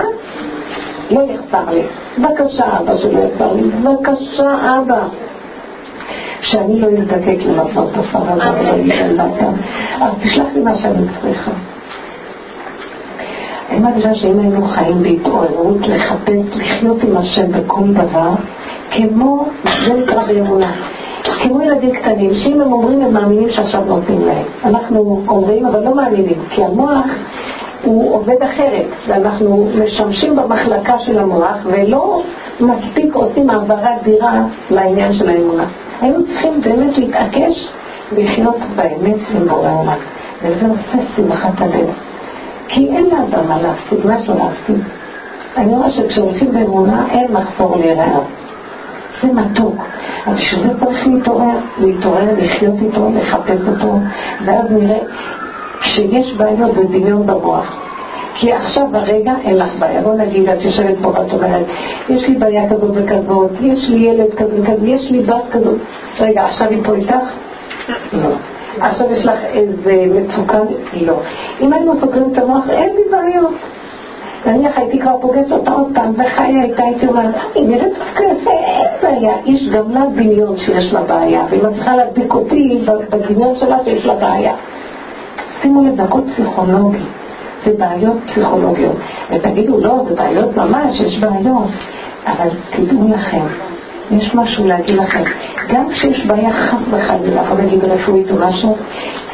לא יחסר לי. בבקשה אבא שלא יחסר לי, בבקשה אבא. שאני לא יזדקק למסור תופעה ולא יזדקם, אז תשלח לי מה שאני צריכה. אני מגישה שאם היינו חיים בהתעוררות לחפש לחיות עם השם בכל דבר, כמו זה נקרא באמונה, כמו ילדים קטנים שאם הם אומרים הם מאמינים שעכשיו נותנים להם, אנחנו אומרים אבל לא מאמינים, כי המוח הוא עובד אחרת, ואנחנו משמשים במחלקה של המוח ולא מספיק עושים העברה דירה לעניין של האמונה. היינו צריכים באמת להתעקש ולחיות באמת לבורא עולם, וזה עושה שמחת הלב, כי אין לאדם מה להפסיד, משהו להפסיד. אני רואה שכשהולכים באמונה אין מחסור לרעב, זה מתוק, אבל שזה צריך להתעורר, להתעורר, לחיות איתו, לחפש אותו, ואז נראה כשיש בעיות ודמיון במוח, כי עכשיו ברגע אין לך בעיה. בוא נגיד את יושבת פה ואת אומרת יש לי בעיה כזאת וכזאת, יש לי ילד כזאת וכזאת, יש לי בת כזאת, רגע עכשיו היא פה איתך? לא. עכשיו יש לך איזה מצוקה? לא. אם היינו סוגרים את המוח אין לי בעיות, נניח הייתי כבר פוגשת אותה עוד פעם וחיה הייתה, הייתי אומרת אני נראית דווקא יפה, אין בעיה. יש גם לה דמיון שיש לה בעיה, והיא מצליחה להדביק אותי בדמיון שלה שיש לה בעיה. שימו לבדקות פסיכולוגי, זה בעיות פסיכולוגיות, ותגידו לא, זה בעיות ממש, יש בעיות, אבל תדעו לכם, יש משהו להגיד לכם, גם כשיש בעיה חס וחלילה, או נגיד רפואית או משהו,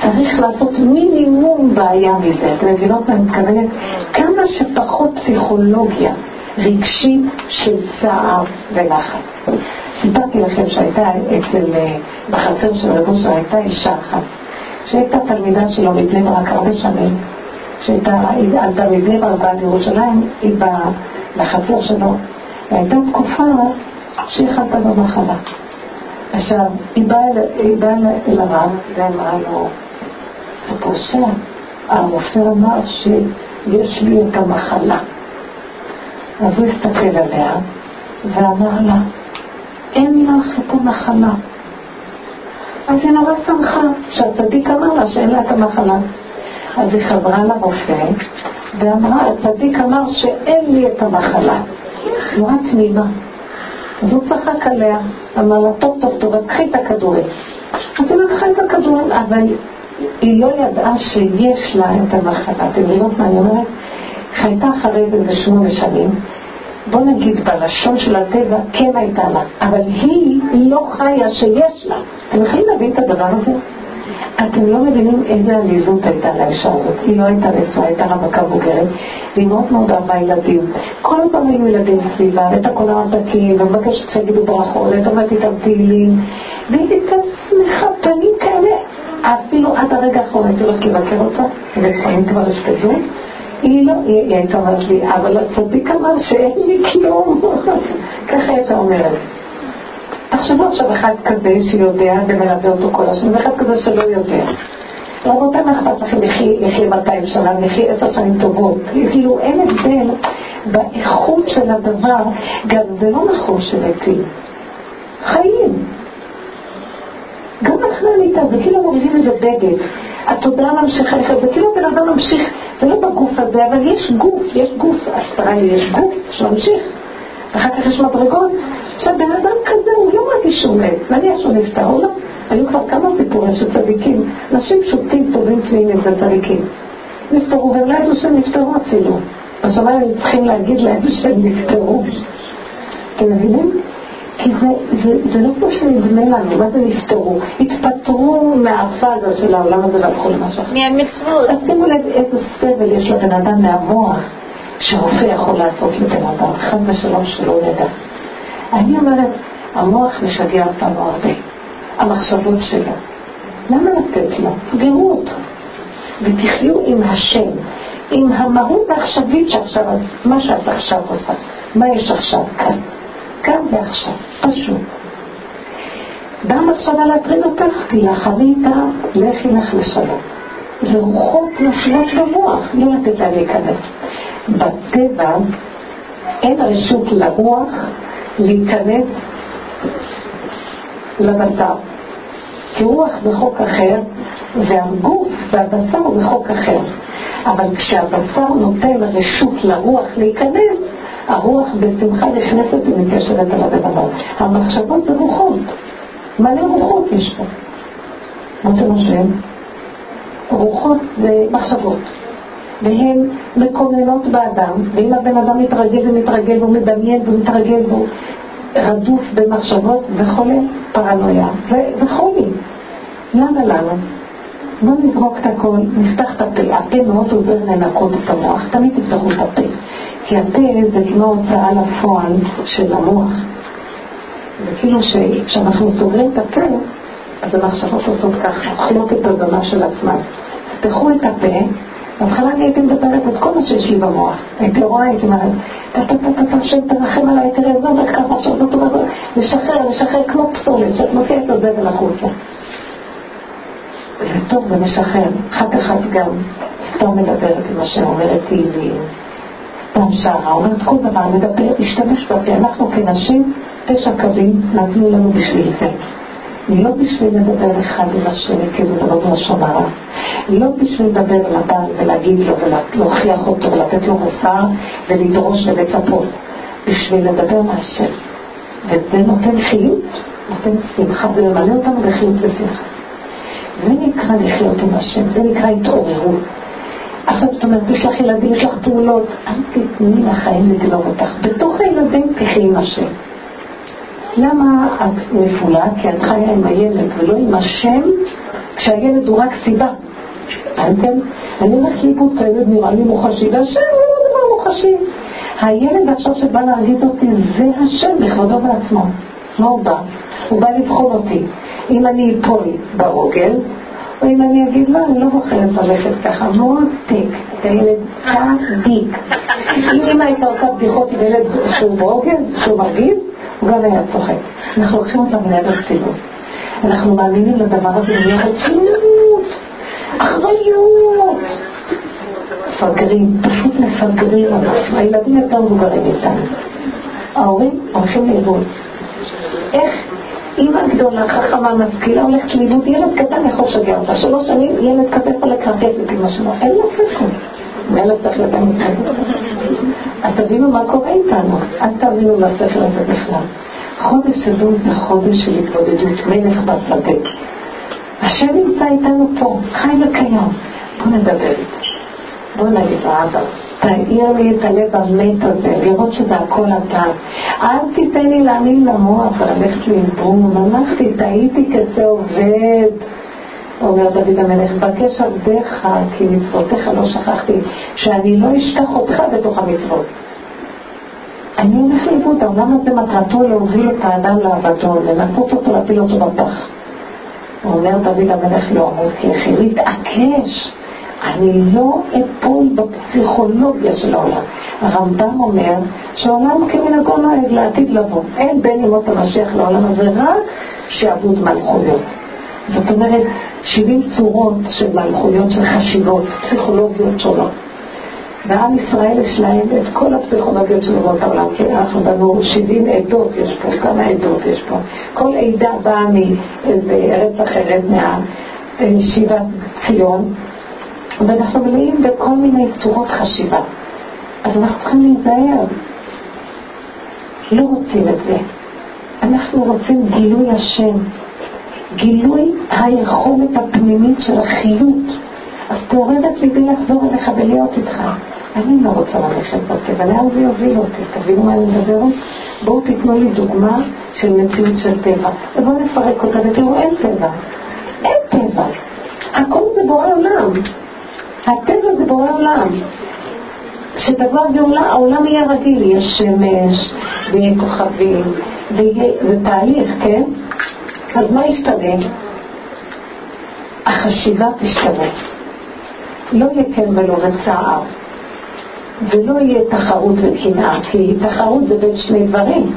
צריך לעשות מינימום בעיה מזה, אתם מבינות מה מתכוונת? כמה שפחות פסיכולוגיה רגשית של צער ולחץ. סיפרתי לכם שהייתה אצל, בחצר של רבושה, הייתה אישה אחת, שהייתה תלמידה שלו מבני ברק הרבה שנים, שהייתה עלתה מבני ברק ועד ירושלים, היא בחצר שלו, והייתה תקופה שהיא חלתה במחלה. עכשיו, היא באה לרב ואמרה לו, הפושע, הרופא אמר שיש לי את המחלה. אז הוא הסתכל עליה ואמר לה, אין לך את המחלה. אז היא נורא שמחה, שהצדיק אמר לה שאין לה את המחלה. אז היא חברה לרופא ואמרה, הצדיק אמר שאין לי את המחלה. נורא תמימה. אז הוא צחק עליה, אמר לה, טוב טוב טוב, אז קחי את הכדורים. אז היא לקחה את הכדורים, אבל היא לא ידעה שיש לה את המחלה. אתם יודעות מה אני אומרת? חייתה אחרי זה בשמונה שנים. בוא נגיד בלשון של הטבע כן הייתה לה, אבל היא לא חיה שיש לה. אתם יכולים להבין את הדבר הזה? אתם לא מבינים איזה עליזות הייתה לאישה הזאת. היא לא הייתה נשואה, הייתה רמקה בוגרת, והיא מאוד מאוד אהבה ילדים, כל הזמן היו ילדים סביבה, את הכל הרדקים ומבקשת שיגידו ברכות, את אומרת איתם תהילים, והיא הייתה שמחה, פנים כאלה, אפילו עד הרגע האחרון הייתי הולך לבקר אותה, וחיים כבר השפזו. היא לא, היא הייתה אומרת לי, אבל הצדיק אמר שאין לי כלום. ככה הייתה אומרת. תחשבו עכשיו אחד כזה שיודע, זה מלווה אותו כל השם, ואחד כזה שלא יודע. רבותי, מה אכפת לכם יחי מאתיים שנה, יחי עשר שנים טובות? כאילו אין הבדל באיכות של הדבר, גם זה לא נכון שבאתי. חיים. גם אנחנו ניתן, זה כאילו מובילים איזה דגל. התודעה ממשיכה לך, זה כאילו בן אדם ממשיך, זה לא בגוף הזה, אבל יש גוף, יש גוף אסטרלי, יש גוף שממשיך. אחר כך יש מדרגות, שהבן אדם כזה הוא לא מעט ישומד, נניח שהוא נפטר, אולי היו כבר כמה סיפורים של צדיקים, אנשים פשוטים, טובים, תמימים וצדיקים נפטרו, ואולי איזו שהם נפטרו אפילו, עכשיו הם צריכים להגיד להם שהם נפטרו, אתם מבינים? כי זה, זה, זה לא כמו שנדמה לנו, מה זה נפטרו? התפטרו מהפאזה של העולם הזה והלכו למשהו אחר. מהמצוות. אז שימו לב איזה סבל יש לבן אדם מהמוח שרופא יכול לעשות לבן אדם, חד ושלום שלא נדע. אני אומרת, המוח משגע אותנו הרבה, המחשבות שלו. למה לתת לו? תגרו אותו. ותחיו עם השם, עם המהות העכשווית שעכשיו, מה שאת עכשיו עושה, מה יש עכשיו כאן. כאן ועכשיו, פשוט. דם עכשיו להטריד אותך, תילחמי איתה, לכי לך לשלום. ורוחות נפלות במוח, לא לתת לה להיכנס. בטבע אין רשות לרוח להיכנס לבשר. כי רוח בחוק אחר, והגוף והבשר הוא בחוק אחר. אבל כשהבשר נותן רשות לרוח להיכנס, הרוח בשמחה נכנסת ומתיישבת על הבן אדם. המחשבות זה רוחות, מלא רוחות יש פה. מה אתם חושבים? רוחות זה מחשבות, והן מקומנות באדם, ואם הבן אדם מתרגל ומתרגל ומדמיין ומתרגל והוא רדוף במחשבות וחולה פרנויה וחולי. למה למה? בואו נזרוק את הכל, נפתח את הפה, הפה מאוד עוזר לנקות את המוח, תמיד תפתחו את הפה, כי הפה זה כמו הוצאה לפועל של המוח, וכאילו כשאנחנו סוגרים את הפה אז המחשבות עושות ככה, אוכלות את הבמה של עצמן. תפתחו את הפה, בהתחלה אני הייתי מדברת את כל מה שיש לי במוח, הייתי רואה, הייתי אומרת תתתתתת שם תרחם עליי, תראה זה עובד ככה, שעוד לא טובה, לשחרר, לשחרר כמו פסולת, שאת מוציאה את זה ולחוצה זה טוב, זה משחרר. אחת אחת גם סתם מדברת עם השם, אומרת היא סתם שרה, אומרת כל דבר, מדבר, השתמש בפה. אנחנו כנשים, תשע קווים נתנו לנו בשביל זה, לא בשביל לדבר אחד עם השני כי זה לא בלשון הרע, לא בשביל לדבר על הבן ולהגיד לו ולהוכיח אותו ולתת לו מוסר ולדרוש ולצפות, בשביל לדבר מהשם, וזה נותן חיות, נותן שמחה ולמלא אותנו בחיות ושמחה. זה נקרא לחיות עם השם, זה נקרא התעוררות. עכשיו זאת אומרת, יש לך ילדים, יש לך פעולות, אל תתני לחיים לגלוב אותך, בתוך הילדים תחי עם השם. למה את נפולה? כי את חיה עם הילד ולא עם השם, כשהילד הוא רק סיבה. אתם? אני הולך לאיבוד את הילד, נראה לי מוחשי, והשם לא נראה מוחשי. הילד עכשיו שבא להגיד אותי, זה השם בכבודו בעצמו. מה הוא בא? הוא בא לבחון אותי. אם אני אפול ברוגל, או אם אני אגיד לא, אני לא בוחרת ללכת ככה, מאוד תיק, את הילד תדיק. אם אמא הייתה אותה בדיחות עם ילד שהוא ברוגל, שהוא מרגיב, הוא גם היה צוחק. אנחנו לוקחים אותם ליד הרצינות. אנחנו מאמינים לדבר הזה, יהיה רצינות, אחריות. מפגרים, פשוט מפגרים. הילדים יותר מבוגרים איתנו. ההורים הולכים לאיבוד. איך? אמא גדולה, חכמה, משכילה, הולכת ליבוד, ילד קטן יכול שגע אותה, שלוש שנים ילד כתף על הקרקס את אמא שלו, אין לו סיכון, ילד צריך לדעת את זה. אז תבינו מה קורה איתנו, אז תבינו לספר הזה בכלל. חודש שלו זה חודש של התבודדות, מלך בשדה. השם נמצא איתנו פה, חי וקיים, בוא נדבר איתו, בוא נגיד לעבר. תאיר לי את הלב המת הזה, לראות שזה הכל עדיין. אל תיתן לי להאמין למוח, ללכת לאיברום, ממחתי, תהיתי כזה עובד. אומר דוד המלך, בקש עבדך, כי מצוותיך לא שכחתי, שאני לא אשכח אותך בתוך המצוות. אני הולך לאיבוד, העולם הזה מטרתו להוביל את האדם לעבדו, לנקות אותו, להפיל אותו בפח. אומר דוד המלך, לא, כי איך להתעקש. אני לא אפול בפסיכולוגיה של העולם. הרמב"ם אומר שהעולם כמנהגו נוהג לעתיד לבוא. אין בין ימות המשיח לעולם הזה רק שעבוד מלכויות. זאת אומרת, שבעים צורות של מלכויות, של חשיבות, פסיכולוגיות שונות. ועם ישראל יש להם את כל הפסיכולוגיות של אומות העולם, כי אנחנו בנו שבעים עדות, יש פה כמה עדות יש פה. כל עדה באה מארץ אחרת, מהשיבת ציון, ואנחנו מלאים בכל מיני צורות חשיבה. אז אנחנו צריכים להיזהר. לא רוצים את זה. אנחנו רוצים גילוי השם, גילוי היכולת הפנימית של החיות. אז תורדת לי בי לחזור אליך ולהיות איתך. אני לא רוצה ללכת בטבע, לאן זה יוביל אותי? תבינו מה אני מדברת? בואו תתנו לי דוגמה של מציאות של טבע, ובואו נפרק אותה ותראו, אין טבע. אין טבע. הכל זה בורא עולם. הטבע זה בורא עולם. שדבר העולם יהיה רגיל, יש שמש, ויהיה כוכבים, ויהיה, זה תהליך, כן? אז מה ישתנה? החשיבה תשתנה. לא יהיה כן ולא וצער, ולא יהיה תחרות וקנאה, כי תחרות זה בין שני דברים,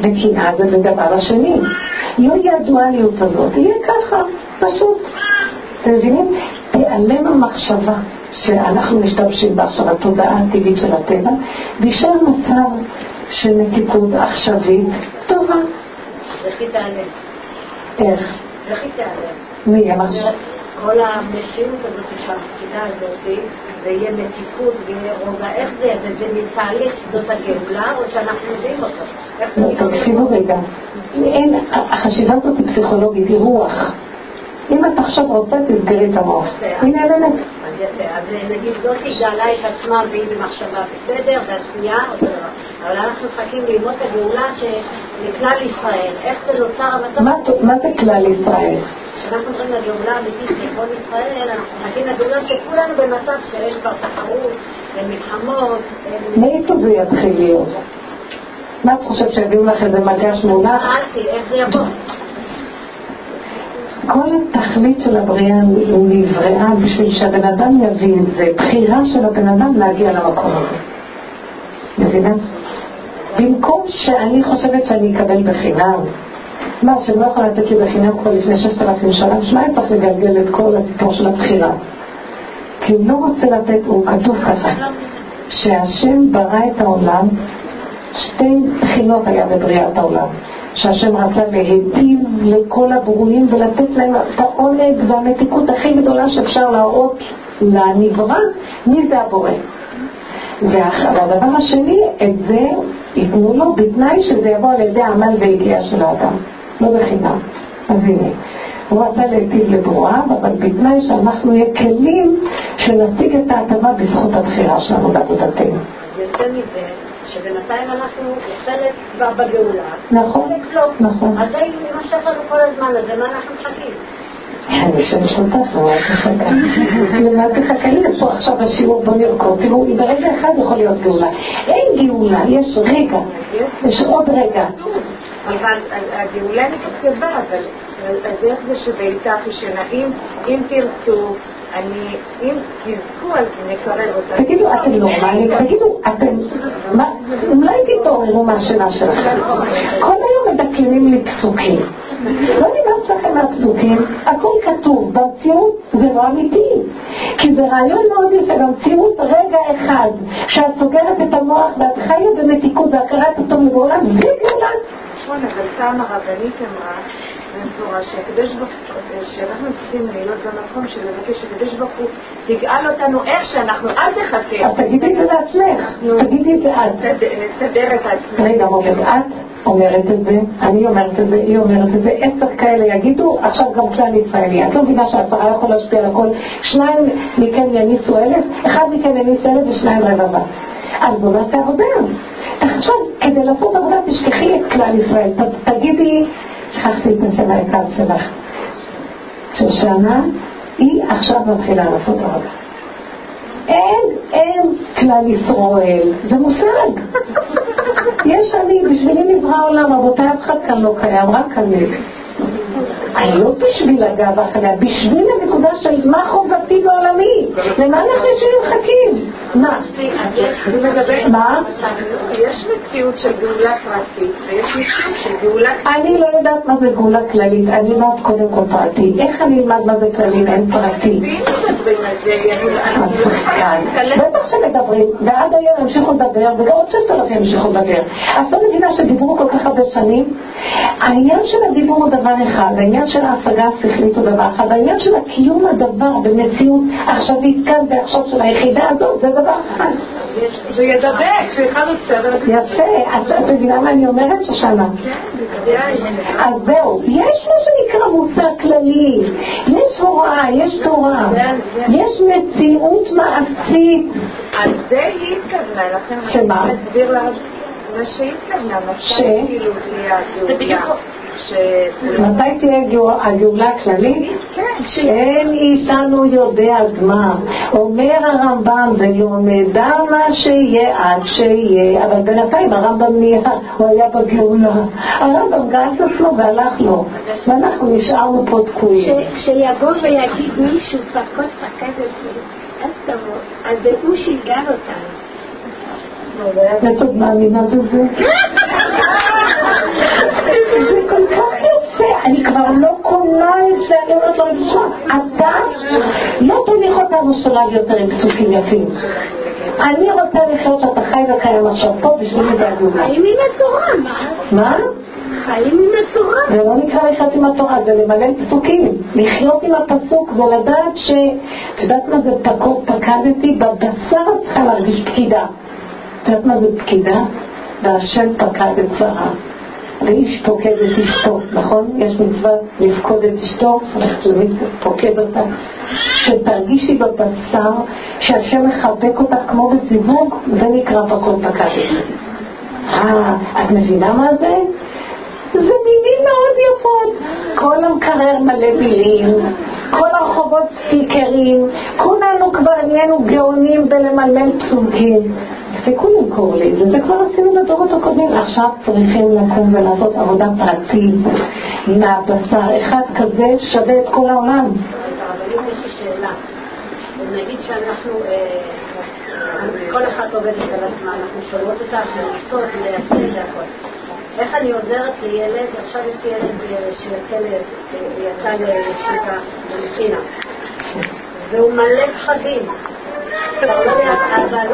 וקנאה זה בדבר השני. לא יהיה הדואליות הזאת, יהיה ככה, פשוט. אתם מבינים? תיעלם המחשבה שאנחנו משתמשים בעכשיו, התודעה הטבעית של הטבע, וישר מצב של מתיקות עכשווית טובה. וכי תעלם. איך? וכי תעלם. מי אמר? כל המשירות הזאת שהפקידה הזאת, זה יהיה מתיקות ויהיה רוגע, איך זה? זה מתהליך שזאת הגאולה או שאנחנו יודעים אותו? לא, תקשיבו רגע, החשיבה הזאת היא פסיכולוגית, היא רוח. אם את עכשיו רוצה תסגרי את המוח, היא נעלמת. אז יפה, אז נגיד זאת גאלה את עצמה והיא במחשבה בסדר והשנייה, אבל אנחנו חכים ללמוד את הגאולה לכלל ישראל, איך זה נוצר המצב? מה זה כלל ישראל? כשאנחנו חכים לגאולה אמיתית לכל ישראל, אנחנו חכים לגאולה שכולנו במצב שיש כבר תחרות, מלחמות. מאיפה זה יתחיל להיות? מה את חושבת שהביאו לך איזה מגש מונח? שאלתי, איך זה יבוא? כל התכלית של הבריאה הוא נבראה בשביל שהבן אדם יבין, זה בחירה של הבן אדם להגיע למקום הזה. מבינה? במקום שאני חושבת שאני אקבל בחינם, מה שאני לא יכולה לתת לי בחינם כבר לפני ששת אלפים שנה, שמיים צריך לגלגל את כל הסיפור של הבחירה. כי הוא לא רוצה לתת, הוא כתוב ככה, שהשם ברא את העולם, שתי בחינות היה בבריאת העולם. שהשם רצה להיטיב לכל הברואים ולתת להם את העונג והמתיקות הכי גדולה שאפשר להראות לנברא מי זה הבורא. והדבר השני, את זה יתנו לו בתנאי שזה יבוא על ידי העמל והידיעה של האדם, לא בחינם. אז הנה, הוא רצה להיטיב לברואיו, אבל בתנאי שאנחנו יהיה כלים שנשיג את ההטבה בזכות הבחירה שלנו בעבודתנו. יותר מזה, שבינתיים אנחנו חלק כבר בגאולה. נכון, נכון. אז זה יימשך לנו כל הזמן, אז למה אנחנו חכים? אני שם שונתך, למה תחכה? למה תחכה? הנה פה עכשיו השיעור בו נרקוד. תראו, אם ברגע אחד יכול להיות גאולה. אין גאולה, יש רגע. יש עוד רגע. אבל הגאולה מתקצבה, אבל אז איך זה שבעיתך היא שנעים, אם תרצו, אני, אם תזכו, אז נקרב אותה. תגידו, אתם נורמליים, תגידו, אתם, אולי תתעוררו מהשינה שלכם. כל היום מדקלמים לי פסוקים. לא נמאס לכם מהפסוקים, הכל כתוב, במציאות זה לא אמיתי. כי זה רעיון מאוד יפה, במציאות רגע אחד, שאת סוגרת את המוח ואת חיה במתיקות, והכרת אותו מבעולם, זה גדולה. נכון, אבל סתם הרבנית אמרה, במפורש שהקדוש ברוך הוא, שאנחנו צריכים להיות במקום שבבקש הקדוש ברוך הוא תגאל אותנו איך שאנחנו, אל תחסר. אז תגידי את זה לעצמך, תגידי את זה את. תסדר את עצמך. רגע, מוגד, את אומרת את זה, אני אומרת את זה, היא אומרת את זה, עשר כאלה יגידו, עכשיו גם כלל ישראלי. את לא מבינה שהפרה יכול להשפיע על הכל, שניים מכן יניסו אלף, אחד מכן יניסו אלף ושניים רבבה. אז בוא נעשה עבודה. עכשיו, כדי לעשות עבודה תשכחי את כלל ישראל, תגידי, שכחתי את השם היקר שלך, ששנה היא עכשיו מתחילה לעשות עבודה. אין, אין כלל ישראל, זה מושג. יש אני, בשבילי נברא העולם, רבותיי, אף אחד כאן לא קיים, רק אני. אני לא בשביל הגאווה, בשביל הנקודה הנקודה של מה חובתי בעולמי, למה אנחנו שמחכים? מה? מה? יש מציאות של גאולה פרטית ויש מציאות של גאולה כללית. אני לא יודעת מה זה גאולה כללית, אני אמרת קודם כל פרטי. איך אני אמרת מה זה כללית? אין פרטי. בטח שמדברים, ועד היום המשיכו לדבר ועוד ששתלפים המשיכו לדבר. אז לא מבינה שדיברו כל כך הרבה שנים. העניין של הדיבור הוא דבר אחד, העניין של ההשגה השכלית הוא דבר אחד, העניין של הקיום הדבר במציאות עכשווית כאן ועכשיו של היחידה הזאת זה דבר אחד. זה ידבק, שאחד עושה יפה, אז את מבינה מה אני אומרת שושנה? אז זהו, יש מה שנקרא מושג כללי, יש הוראה, יש תורה, יש מציאות מעשית. אז זה היא התכוונה לכם, שמה? מה שהתכוונה, מתי כאילו תהיה הגאולה? מתי תהיה הגאולה הכללית? אין אישנו יודע גמר. אומר הרמב"ם ויומדה מה שיהיה עד שיהיה, אבל בינתיים הרמב"ם נהיה, הוא היה בגאולה, הרמב"ם גאץ עצמו והלך לו, ואנחנו נשארנו פה תקועים. כשיבוא ויגיד מישהו פקות פקד עצמו, אז תבוא, אז זה הוא שיגר אותנו. את עוד מאמינה בזה? זה כל כך יוצא, אני כבר לא קונה את זה, אני אומרת לו אישה, אתה לא תניח אותנו שלב יותר עם פסוקים יפים, אני רוצה לחיות שאתה חי וקיים עכשיו פה בשביל לדעת. חיים עם התורה. מה? חיים עם התורה. זה לא נקרא לחיות עם התורה, זה למלא פסוקים, לחיות עם הפסוק ולדעת ש... את יודעת מה זה פקוד פקדתי? בבשר צריכה להרגיש פקידה. את יודעת מה זה פקידה? והשם פקד את שרה ואיש פוקד את אשתו, נכון? יש מצווה לפקוד את אשתו, וחלומית פוקד אותה, שתרגישי בבשר שהשם מחבק אותך כמו בציווק, זה נקרא פקוד פקדת. אה, את מבינה מה זה? זה מילים מאוד יפות, כל המקרר מלא מילים, כל הרחובות סטיקרים, כולנו כבר נהיינו גאונים בלמלמל פסוקים. תפסיקו למכור לי, וזה כבר עשינו לדורות הקודמים, עכשיו צריכים לקום ולעשות עבודה פרטית מהבשר, אחד כזה שווה את כל העולם. אבל אם יש לי שאלה, נגיד שאנחנו כל אחד עובדת על עצמה, אנחנו שואלות אותה למצוא את מייצאים והכל, איך אני עוזרת לילד? עכשיו יש לי ילד שיצא לשיקה במכינה והוא מלא פחדים, אבל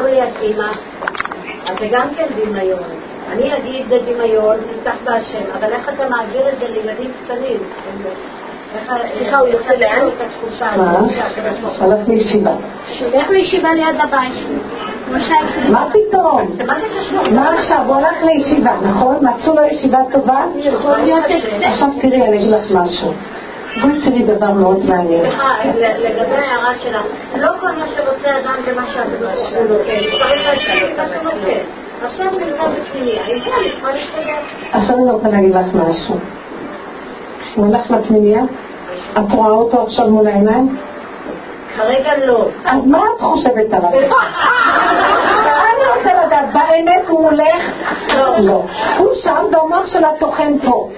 לא יתאימה, אז זה גם כן דמיון. אני אגיד זה דמיון, נצטח בהשם, אבל איך אתה מעביר את זה לילדים קטנים? איך הוא יוצא לאן? הלך לישיבה, הלך לישיבה ליד הבית. מה פתאום? מה עכשיו? הוא הולך לישיבה, נכון? מצאו לו ישיבה טובה? עכשיו תראי, אני אגיד לך משהו, בואי תראי דבר מאוד מעניין לגבי ההערה שלה. לא כל מה שרוצה אדם זה מה שאתה רוצה, מה שרוצה עכשיו נמצא בפנימי. עכשיו אני רוצה להגיד לך משהו, כשהוא הולך לפנימיה את רואה אותו עכשיו מול העיניים? כרגע לא. אז מה את חושבת עליו? אני רוצה לדעת, באמת הוא הולך? לא. הוא שם ואומר של התוכן פה.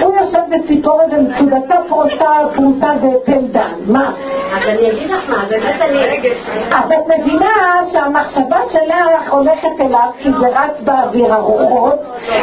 הוא יושב בציפור איזה מצודתה פרוטה, פרוטה ופלדן. מה? אז אני אגיד לך מה, באמת אני רגש. אז את מבינה שהמחשבה שלה הולכת אליו כי זה רץ באוויר הרוחות,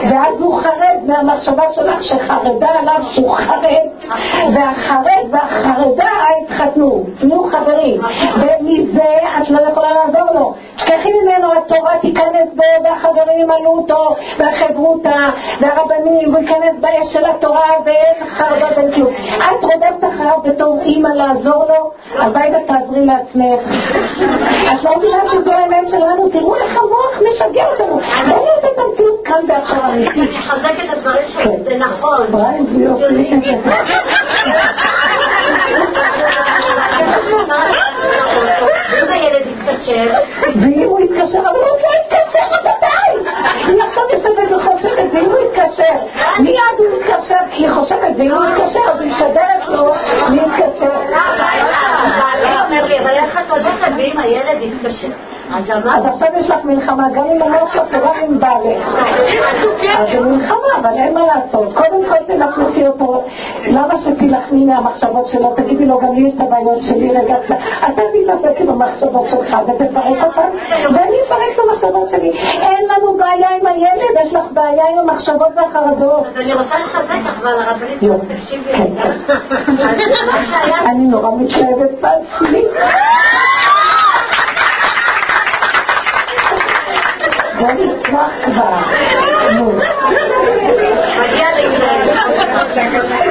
ואז הוא חרד מהמחשבה שלך שחרדה עליו שהוא חרד, והחרד והחרדה התחתנו. נו חברים, ומזה את לא יכולה לעזור לו. תשכחי ממנו, התורה תיכנס בו, והחברים עלו אותו, והחברותה, והרבנים, ויכנס באש של התורה, ואין חרדות אין כלום. את רודפת אחריו בתור אימא לעזור לו, אז בידה תעזרי לעצמך. את לא יודעת שזו האמת שלנו, תראו איך המוח משגע אותנו. אין איזה תמציאות כאן ועכשיו אמיתית. אני חזק את הדברים שלנו, זה נכון. בריים, זה יופי. אם הילד יתקשר ואם הוא יתקשר, אבל הוא לא יתקשר בבית, היא עכשיו יושבת וחושבת ואם הוא יתקשר מיד הוא יתקשר, כי היא חושבת ואם הוא יתקשר אז היא משדרת לו להתקשר. בעלי אומר לי, אבל איך את הולכת ואם הילד יתקשר? אז עכשיו יש לך מלחמה גם עם המלחמה וגם עם בעלך, אז זה מלחמה. אבל אין מה לעשות. קודם כל תלכנסי אותו, למה שתלכני מהמחשבות שלו? תגידי לו, גם לי יש את הבעיות שלי, רגע, אתה תתעסק עם המחשבות שלך ותפרק אותם, ואני אפרק את המחשבות שלי. אין לנו בעיה עם הילד, יש לך בעיה עם המחשבות והחרדות. אז אני רוצה לחזק, אבל הרבנית תקשיבי. אני נורא מתלהבת בעצמי. בוא נצמח כבר. נו. מגיע להתלהב. ואז אני אמרתי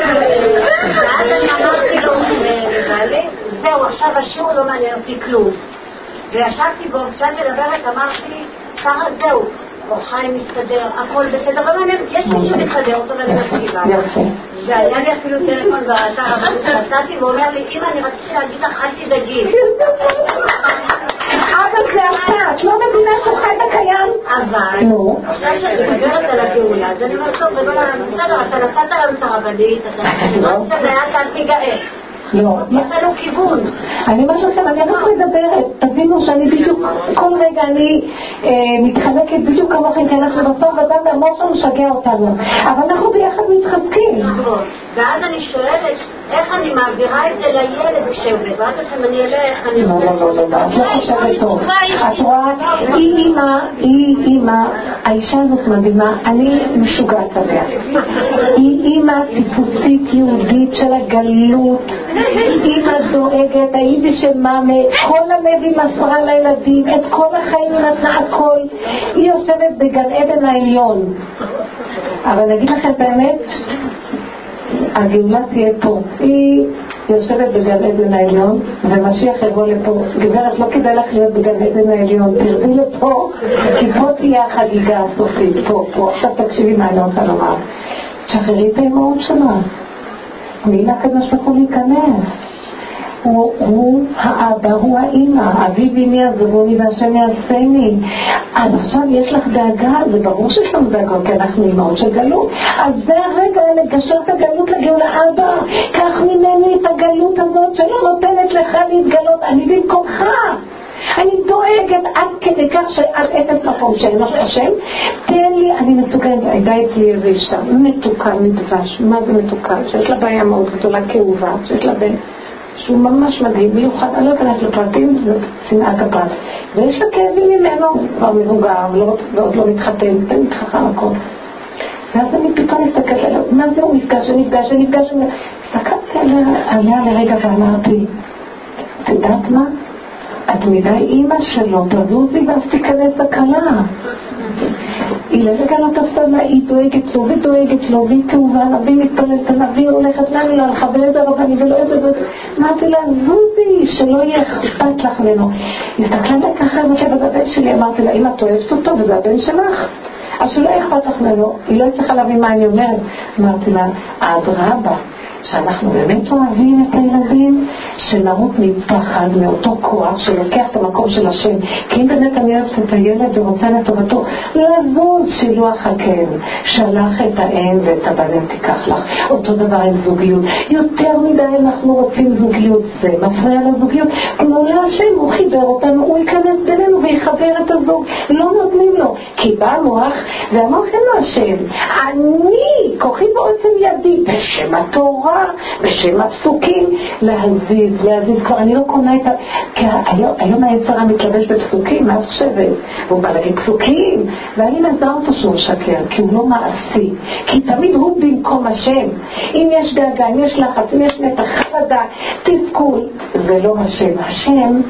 לו, זהו, עכשיו השיעור לא מעניין אותי כלום. וישבתי בו, כשאני מדברת, אמרתי, ככה זהו. אורחיים מסתדר, הכל בסדר, אבל אני אמרתי, יש מישהו מסתדר אותו ואני מקשיבה. והיה לי אפילו טלפון באתר, אבל נצאתי ואומר לי, אמא, אני רציתי להגיד לך, אל תדאגי. אבל זה אחת, את לא מבינה שוחד הקיים? אבל, עכשיו שאני מדברת על הגאולה, אז אני אומרת טוב, ולא לנסדר, אתה נתת לנו את הרבנית, אתה נתת לאט, אל תיגאה. לא. יש לנו כיוון. אני מה שעושה, אני רק מדברת, תבינו שאני בדיוק, כל רגע אני מתחזקת בדיוק כמוכן, כי אנחנו בסוף ודת המוח לא משגע אותנו, אבל אנחנו ביחד מתחזקים. נכון, ואז אני שואלת, איך אני מעבירה את זה לילד כשהוא לבד, אז אני אלך, אני לא, לא, לא, לא, את לא חושבת טוב. את רואה, היא אימא, היא אימא, האישה הזאת מדהימה, אני משוגעת עליה. היא אימא טיפוסית יהודית של הגלות, אימא דואגת, הייתי שמאמה, כל הלב היא מסרה לילדים, את כל החיים היא נתנה הכל, היא יושבת בגן עדן העליון. אבל נגיד לכם את האמת, הגאולה תהיה פה, היא יושבת בגן עדן העליון ומשיח יבוא לפה. גברת, לא כדאי לך להיות בגן עדן העליון, תרדי לפה, כי פה תהיה החגיגה הסופית, פה, פה. עכשיו תקשיבי מה אני רוצה לומר, תשחררי את האמהות שלה, מילה כדוש לכו להיכנס, הוא, הוא האבא, הוא האמא, אבי ואמי עזבוני והשם יעשני. אז עכשיו יש לך דאגה, זה ברור שיש לנו דאגות, כי אנחנו אימהות של גלות, אז זה הרגע לגשר את הגלות לגאולה. אבא, קח ממני את הגלות הזאת שלא נותנת לך להתגלות, אני במקומך, אני דואגת עד כדי כך שעד אפס מקום שאין לך השם, תן לי, אני מתוקן, הייתה אצלי איזה אישה מתוקה מדבש, מה זה מתוקה? שיש לה בעיה מאוד גדולה, כאובה, שיש לה בעיה שהוא ממש מדהים, מיוחד, אני לא אכנס לפרטים, זאת צנעת הפרט, ויש לה כאבים ממנו, כבר מבוגר, ועוד לא מתחתן, זה מתחכה הכל. ואז אני פתאום מסתכלת עליה, מה זה הוא נפגש, נפגש, נפגש, הסתכלתי עליה לרגע ואמרתי, את יודעת מה? את מדי אימא שלו, תזוזי ואז תיכנס בקלה. היא לרגע לא תפסה לה, היא דואגת לו ודואגת לו, והיא תאובה, הנביא מתפללת, הנביא הולכת לה, היא לא הלכה ולזה רבני ולא איזה זאת. אמרתי לה, זוזי, שלא יהיה אכפת לך ממנו. היא הסתכלה ככה, אמרתי לה, זה הבן שלי, אמרתי לה, אם את אוהבת אותו וזה הבן שלך, אז שלא אכפת לך ממנו, היא לא צריכה להבין מה אני אומרת. אמרתי לה, אדרבה, שאנחנו באמת אוהבים את הילדים, שנמות מפחד מאותו כוח שלוקח את המקום של השם, כי אם באמת אני אוהבת את הילד ורוצה לטובתו, לזוז שילוח הכאב, שלח את האם ואת הבנים תיקח לך. אותו דבר עם זוגיות, יותר מדי אנחנו רוצים זוגיות, זה מפריע לזוגיות, כמו להשם, הוא חיבר אותנו, הוא ייכנס בינינו ויחבר את הזוג, לא נותנים לו, כי בא המוח והמוח אין לו השם, אני כוחי בעצם ידי בשם התורה, בשם הפסוקים, להזיז, להזיז כבר, אני לא קונה את ה... כי היום, היום היצרה מתלבש בפסוקים, מה את חושבת? והוא בא להגיד פסוקים, ואני מזהה אותו שהוא שקר, כי הוא לא מעשי, כי תמיד הוא במקום השם. אם יש דאגה, אם יש לחץ, אם יש מתח, חרדה, תסכול, זה לא השם. השם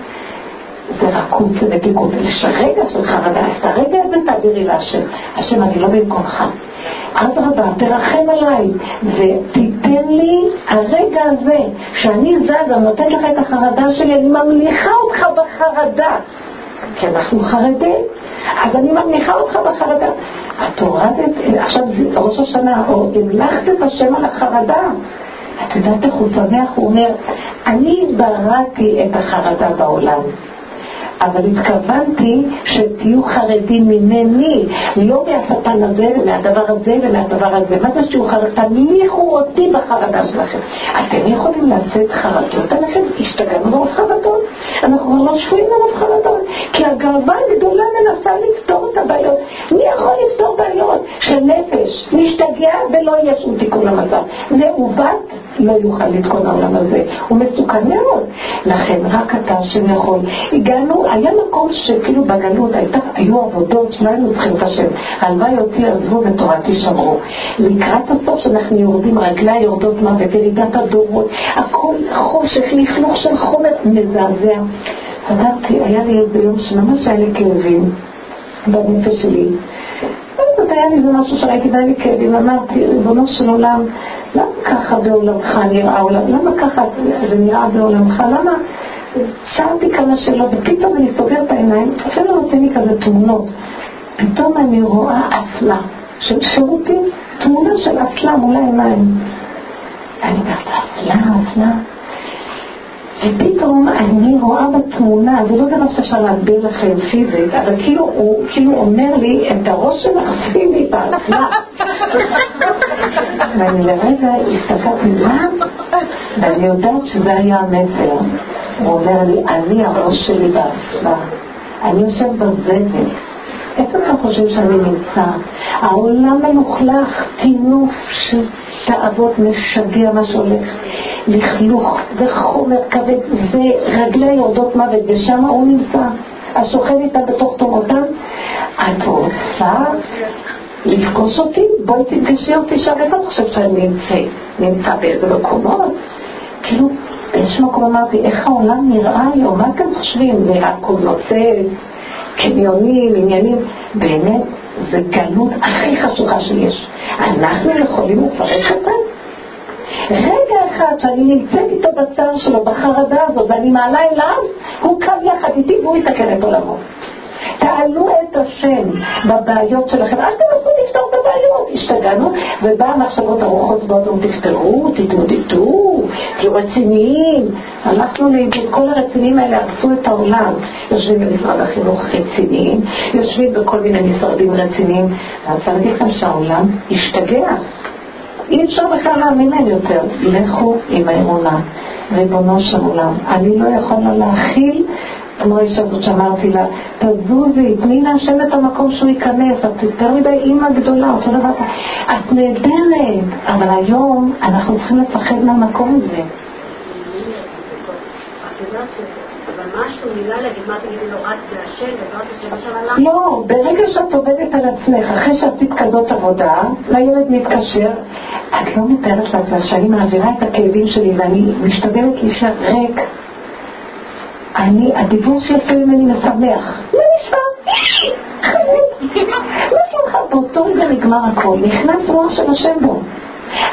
זה רקום, זה מתיקות, יש הרגע של חרדה, את הרגע הזה תעבירי להשם. השם, אני לא במקומך, עד רבה, תרחם עליי ותיתן לי הרגע הזה שאני זזה, נותן לך את החרדה שלי, אני ממליכה אותך בחרדה, כי אנחנו חרדים, אז אני ממליכה אותך בחרדה. את הורדת, עכשיו ראש השנה, או המלכת את השם על החרדה. את יודעת איך הוא צמח? הוא אומר, אני בראתי את החרדה בעולם, אבל התכוונתי שתהיו חרדים ממני, לא מהספן הזה ומהדבר הזה ומהדבר הזה. מה זה שהוא חרד? תניחו אותי בחרדה שלכם. אתם יכולים לעשות חרדות עליכם? השתגענו ברוב חרדות? אנחנו לא שפויים ברוב חרדות, כי הגאווה הגדולה מנסה לפתור את הבעיות. מי יכול לפתור בעיות של נפש? נשתגע ולא יש שום תיקון למצב. נעובת לא יוכל לתקון העולם הזה, הוא מסוכן מאוד. לכן רק אתה שנכון. הגענו, היה מקום שכאילו בגלות הייתה, היו עבודות שלנו צריכים את השם, הלוואי אותי עזבו ותורתי שמרו. לקראת הסוף שאנחנו יורדים, רגלי יורדות מוות, ירידת הדורות, הכל חושך, לפלוך של חומר מזעזע. עדתי, היה לי איזה יום שממש היה לי כאבים בנפש שלי, זאת היה לי זה משהו שראיתי די לי כאבים. אמרתי, ריבונו של עולם, למה ככה בעולמך נראה עולם? למה ככה זה נראה בעולמך? למה? שאלתי כמה שאלות, ופתאום אני סוגר את העיניים, אפילו נותן לי כזה תמונות. פתאום אני רואה אסלה, ששירותי תמונה של אסלה מול העיניים. אני אומרת, אסלה, אסלה. ופתאום אני רואה בתמונה, זה לא דבר שאפשר להגביר לכם פיזית, אבל כאילו הוא אומר לי, את הראש שלך עשי לי בעצמה. ואני לרגע הסתכלתי לה, ואני יודעת שזה היה המסר. הוא אומר לי, אני הראש שלי בעצמה. אני יושב בזבל. איפה אתם חושבים שאני נמצא? העולם מלוכלך, תינוף של תאוות משגע מה שהולך, לכלוך וחומר כבד, ורגלי יורדות מוות, ושם הוא נמצא, השוכן איתה בתוך תומותם. את רוצה לפגוש אותי? בואי תפגשי אותי שם. איפה אתה חושבת שאני נמצא? נמצא באיזה מקומות? כאילו, יש מקום אמרתי, איך העולם נראה היום? מה אתם חושבים? נרקוב נוצץ? קניונים, עניינים, באמת זה גלות הכי חשוכה שיש. אנחנו יכולים לפרש אותה? רגע אחד שאני נמצאת איתו בצער שלו, בחרדה הזאת, ואני מעלה אליו, הוא קם יחד איתי והוא יתקן את עולמו. תעלו את השם בבעיות שלכם, אל תנסו לפתור את הבעיות. השתגענו, ובאה מחשבות ארוחות באותו, תפתרו, תתמודדו, תהיו רציניים. הלכנו לאיבוד, כל הרציניים האלה הרסו את העולם. יושבים במשרד החינוך רציניים, יושבים בכל מיני משרדים רציניים. והצלתי לכם שהעולם השתגע, אי אפשר בכלל להאמין להם יותר. לכו עם האמונה, ריבונו של עולם, אני לא יכולה להכיל כמו אישה הזאת שאמרתי לה, תזוזי, תני להשם את המקום שהוא ייכנס, את יותר מדי אימא גדולה, אותו דבר, את נהדרת, אבל היום אנחנו צריכים לפחד מהמקום הזה. משהו, מילה להגיד, מה תגידי לו, את והשם, ובאת השם השם עליו? לא, ברגע שאת עובדת על עצמך, אחרי שעשית כזאת עבודה, לילד מתקשר, את לא מתארת לזה, שאני מעבירה את הכאבים שלי, ואני משתדלת להישאר ריק. אני, הדיבור שיפה ממני משמח. מה נשמע? חזית. לא שלך, באותו רגע נגמר הכל, נכנס רוח של השם בו.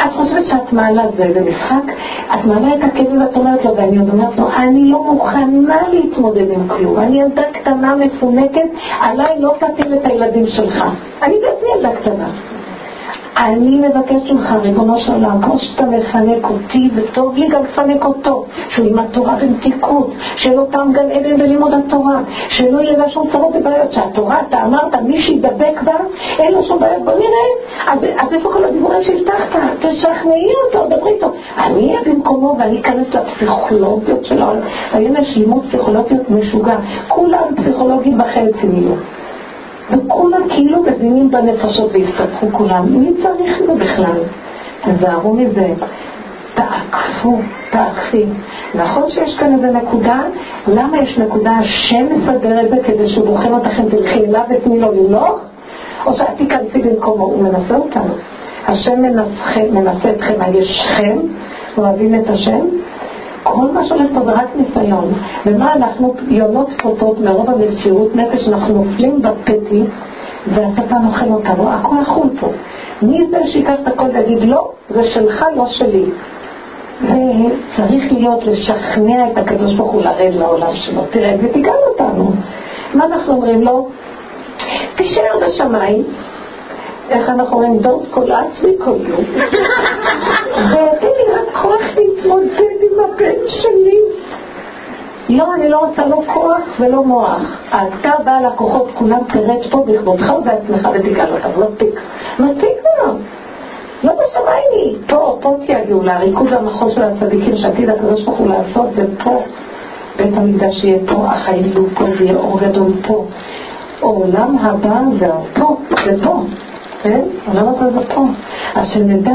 את חושבת שאת מעלה זה במשחק, את מעלה את הכלים ואת אומרת לו, ואני עוד אומרת לו, אני לא מוכנה להתמודד עם כלום, אני ילדה קטנה מפונקת, עליי לא תתיר את הילדים שלך, אני בעצמי ילדה קטנה. אני מבקש ממך, ריבונו של עולם, כמו שאתה מפנק אותי, וטוב לי גם לפנק אותו, שהוא עם התורה במתיקות, שלא תם גם אבן בלימוד התורה, שלא יהיה לשום צרות ובעיות, שהתורה, אתה אמרת, מי שידבק בה, אין לו שום בעיות, בוא נראה, אז, אז איפה כל הדיבורים שהבטחת? תשכנעי אותו, דברי איתו. אני אהיה במקומו ואני אכנס לפסיכולוגיות שלו, היום יש לימוד פסיכולוגיות משוגע, כולם פסיכולוגים בחצי מיליון. וכולם כאילו מבינים בנפשות והסתפחו כולם. מי צריך לו בכלל? תזהרו מזה, תעקפו, תעקפי. נכון שיש כאן איזה נקודה, למה יש נקודה? השם מסדר את זה כדי שהוא בוחן אותכם תלכי אליו ותני לו ללוך? או שאת תיכנסי במקומו, הוא מנסה אותנו. השם מנסה, מנסה אתכם, הישכם, אוהבים את השם? כל מה שהולך פה זה רק ניסיון. ומה אנחנו יונות פוטות מרוב המסירות נפש, אנחנו נופלים בפתי והשטן אוכל אותנו, הכל החול פה. מי זה שיקח את הכל ויגיד לא, זה שלך לא שלי. וצריך להיות לשכנע את הקדוש ברוך הוא לרד לעולם שלו, תראה ותיגל אותנו. מה אנחנו אומרים לו? תישאר בשמיים. איך אנחנו אומרים? Don't call us, we call you. ואין לי רק כוח להתמודד עם הבן שלי. לא, אני לא רוצה לא כוח ולא מוח. אתה בעל הכוחות, כולם תרד פה בכבודך ובעצמך ותגל אותם, לא תיק. מתיק לנו. לא בשמיים היא. פה, פה תיאגעו להריקוד למחול של הצדיקים שעתיד הקדוש ברוך הוא לעשות, זה פה. בית המקדש שיהיה פה, החיים יהיו פה, זה יהיה אור גדול פה. העולם הבא זה פה, זה פה. כן? העולם הבא זה פה. אז שנדע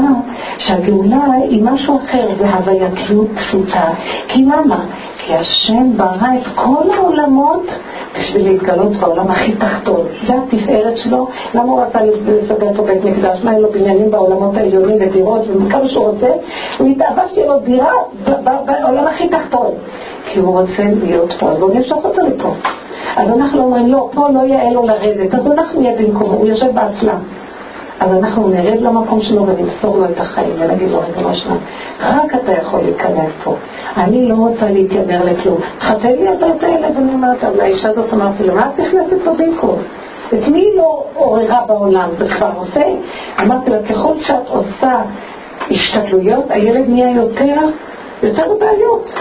שהגאולה היא משהו אחר, זה הווייתיות פשוטה. כי למה? כי השם ברא את כל העולמות בשביל להתגלות בעולם הכי תחתון. זה התפארת שלו. למה הוא רצה לסדר פה בית מקדש? מה אין לו בניינים בעולמות העליונים ודירות וכמה שהוא רוצה? הוא התאבא שיהיה לו דירה בעולם הכי תחתון. כי הוא רוצה להיות פה, אז הוא נמשוך אותו לפה. אז אנחנו אומרים, לא, פה לא יהיה לו לרדת, אז אנחנו נהיה במקום, הוא יושב בעצלה. אז אנחנו נרד למקום שלו ונמסור לו את החיים ונגיד לו, זה משמע, רק אתה יכול להיכנס פה. אני לא רוצה להתיידר לכלום. תחתן לי את הילד, אני אומרת, אבל האישה הזאת אמרתי לו, מה את נכנסת פה במקום? את מי לא עוררה בעולם? זה כבר עושה? אמרתי לה, ככל שאת עושה השתתלויות, הילד נהיה יותר, יותר בעיות.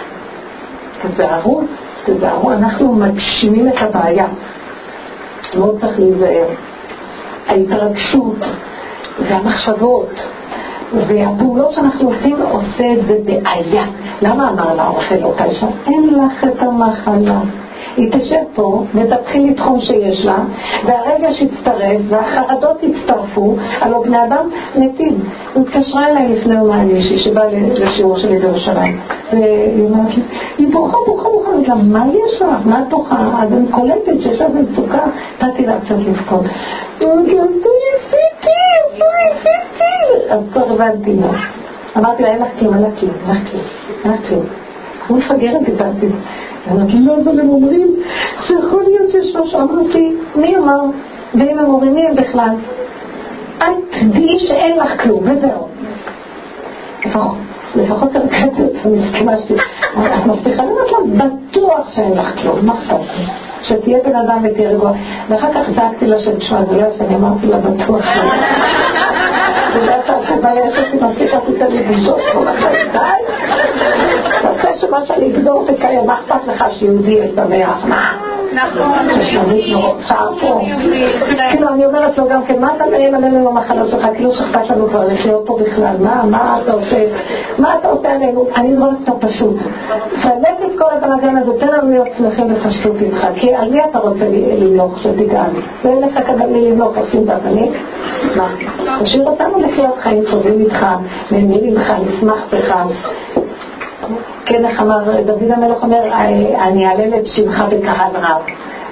תזהרו, תזהרו, אנחנו מגשימים את הבעיה. לא צריך להיזהר. ההתרגשות והמחשבות והפעולות שאנחנו עושים עושה את זה בעיה. למה אמר לה אוכל אותה אישה? אין לך את המחלה. היא תשב פה ותתחיל לתחום שיש לה, והרגע שיצטרף והחרדות יצטרפו, הלא בני אדם נתים. הוא התקשרה אליי לפני יומה מישהי שבא לשיעור שלי בירושלים, והיא אומרת לי, היא ברוכה ברוכה ברוכה, היא אומרת, מה יש לך? מה תוכה? אז אני קולטת שיש לך מצוקה, תתי לה קצת לבכות. היא אומרת, לא יפיתי, לא יפיתי. אז כבר הבנתי לה, אמרתי לה, אין לך כלום, אין לך כלום, אין לך כלום, אין לך כלום. הוא מפגרת דיברתי. אמרתי, לא, אבל הם אומרים שיכול להיות ששלוש. אמרתי, מי אמר? ואם הם אומרים, מי הם בכלל? את תדעי שאין לך כלום, וזהו. לפחות הרגעתי אותה, מסכימה שלי. את מבטיחה למה את בטוח שאין לך כלום, מה חפת? שתהיה בן אדם ותהיה רגוע. ואחר כך זעקתי לה של תשמע, זה לא יפה, אני אמרתי לה בטוח. ודעת התשובה לישתי, מבטיחה תיתן לי בישות כמו מחלטה. אחרי שמה שאני אגדור תקיים, מה אכפת לך שיהודי את במאה? מה? נכון. ששמית נורצה פה. כאילו אני אומרת לו גם כן, מה אתה מראים עלינו במחלות שלך? כאילו שכפת לנו כבר לחיות פה בכלל. מה אתה עושה? מה אתה עושה עלינו? אני לא עושה פשוט. תלת את כל הדרגן הזה, תן לנו להיות שמחים ופשטות איתך. כי על מי אתה רוצה ללמוך שתגעני? ואין לך כדאי ללמוך, עושים בבני? מה? תשאיר אותנו לחיות חיים טובים איתך, נהנים איתך, נשמח בך. כן, איך אמר, דוד המלך אומר, אני אעלה את שמך בקהל רב.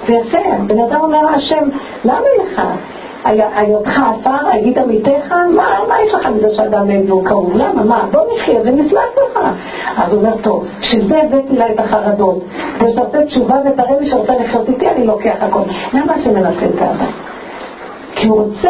ויפה, בן אדם אומר, השם, למה לך? היותך עפר, היית עמיתך, מה יש לך מזה שאדם אין לו קרוב? למה? מה? בוא נחיה ונסלח לך. אז הוא אומר, טוב, שזה הבאתי לה את החרדות, ושרצה תשובה ותראה לי שרצה לחיות איתי, אני לוקח הכל. למה השם מנסה את האדם? כי הוא רוצה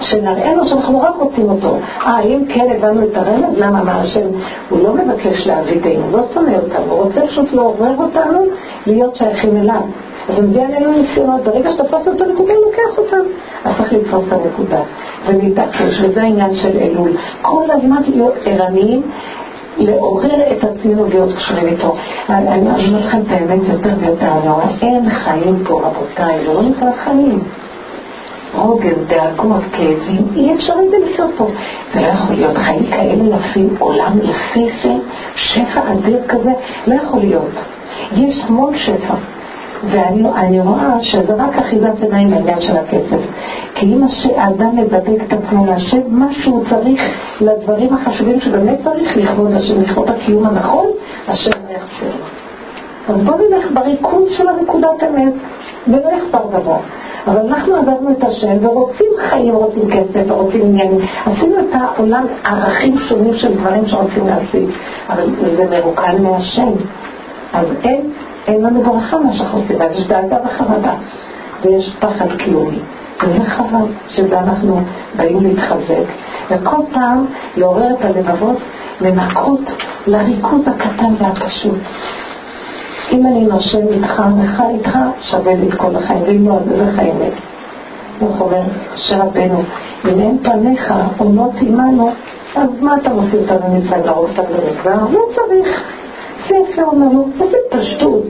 שנראה לו שאנחנו רק רוצים אותו. אה, אם כן הבנו את הרמז, למה מה השם? הוא לא מבקש להבידנו, הוא לא שונא אותנו, הוא רוצה פשוט לעורר אותנו להיות שייכים אליו. אז הוא מביא עלינו ניסיונות, ברגע שתפס אותו נקודה, הוא לוקח אותם. אז צריך לתפוס את הנקודה ולהתעקש, וזה העניין של אלול. כל הזמן להיות ערניים, לעורר את עצמנו להיות קשורים איתו. אני אומר לכם את האמת יותר ויותר, אין חיים פה רבותיי, לא נקרא חיים. רוגר, דאגות, כאבים, אי אפשר את זה לסוף פה. זה לא יכול להיות חיים כאלה לפים, עולם לספר, שפע אדיר כזה, לא יכול להיות. יש המון שפע, ואני רואה שזה רק אחיזת עיניים לעניין של הכסף. כי אם האדם מבדק את עצמו להשם, מה שהוא צריך לדברים החשובים שבאמת צריך לכבוד השם, לכבוד הקיום הנכון, השם לא יחסר. אז בואו נלך בריכוז של הנקודת אמת, ולא יחסר דבר. אבל אנחנו עזבנו את השם ורוצים חיים, רוצים כסף ורוצים עניינים, עשינו את העולם ערכים שונים של דברים שרוצים להשיג, אבל זה מרוקן מהשם. אז אין, אין לנו ברכה מה שאנחנו עושים, אז יש דאגה וחרדה ויש פחד קיומי, וזה חבל שזה אנחנו באים להתחזק וכל פעם לעורר את הלבבות, לנקות לריכוז הקטן והפשוט. אם אני נושם איתך, לך איתך, שווה לי את כל החיים, ואם לא, זה חיימת. הוא חובר, שרבנו, אם אין פניך, עונות עמנו, אז מה אתה מוציא אותנו מצד לרוב את המגזר? לא צריך. יפה אומנות, איזה פשטות.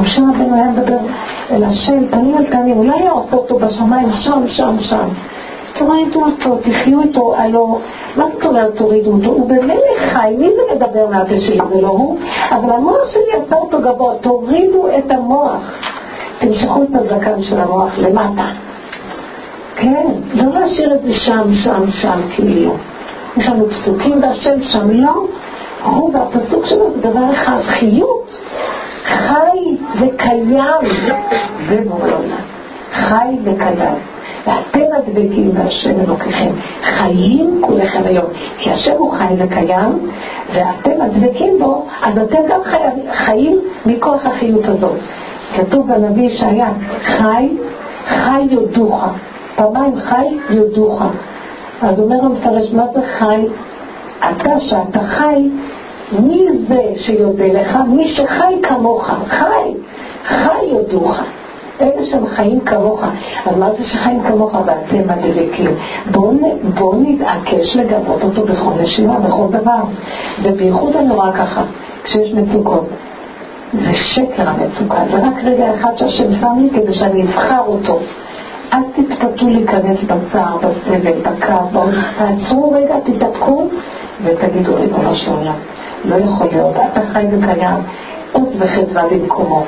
משה רבנו היה מדבר אל השם, פנים על פנים, הוא לא היה עושה אותו בשמיים, שם, שם, שם. תורידו אותו, תחיו איתו, הלא, מה זאת אומרת תורידו אותו? הוא במלך חי, מי זה מדבר מהפה שלי? זה לא הוא, אבל המוח שלי עשה אותו גבוה, תורידו את המוח. תמשכו את הזקן של המוח למטה. כן, לא להשאיר את זה שם, שם, שם, כאילו. יש לנו פסוקים והשם שם, לא. הוא והפסוק שלו זה דבר אחד, חיות, חי וקיים, זה מולונה. חי וקיים. ואתם הדבקים בהשם אלוקיכם, חיים כולכם היום, כי השם הוא חי וקיים ואתם הדבקים בו, אז אתם גם חי, חיים מכוח החיות הזאת. כתוב בנביא ישעיה, חי, חי יודוך, פעמיים חי יודוך. אז אומר המפרש, מה זה חי? אתה שאתה חי, מי זה שיודע לך? מי שחי כמוך, חי, חי יודוך. אלה שהם חיים כמוך. אז מה זה שחיים כמוך? ואתם הדבקים. בואו בוא נתעקש לגבות אותו בכל נשימה, בכל דבר. ובייחוד הנורא ככה, כשיש מצוקות. זה שקר המצוקה. זה רק רגע אחד שהשם שם לי כדי שאני אבחר אותו. אל תתפתו להיכנס בצער, בסבל, בקו, תעצרו רגע, תתעדכו, ותגידו ריבונו של עולם. לא יכול להיות, אתה חי וקיים, עוז וחדווה במקומו.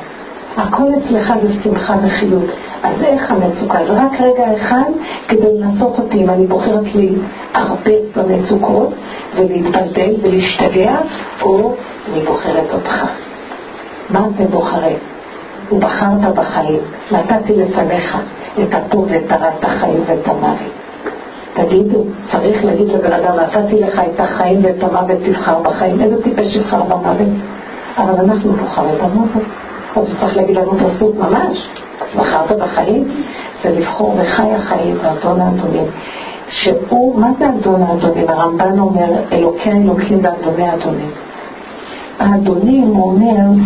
הכל אצלך זה שמחה וחיות. אז איך המצוקה? זה רק רגע אחד כדי לנסות אותי, אם אני בוחרת לי הרבה במצוקות ולהתבלבל ולהשתגע, או אני בוחרת אותך. מה אתם בוחרים? ובחרת בחיים, נתתי לפניך את הטוב ואת הרע, את החיים ואת המוות. תגידו, צריך להגיד לבן אדם, נתתי לך את החיים ואת המוות, תבחר בחיים. איזה טיפש יבחר במוות? אבל אנחנו בוחרים במוות. אז צריך להגיד לנו פסוק ממש, בחרת בחיים, זה לבחור בחי החיים, באדון האדונים. שהוא, מה זה אדון האדונים? הרמב"ן אומר, אלוקי האלוקים ואדוני האדונים. האדונים אומר,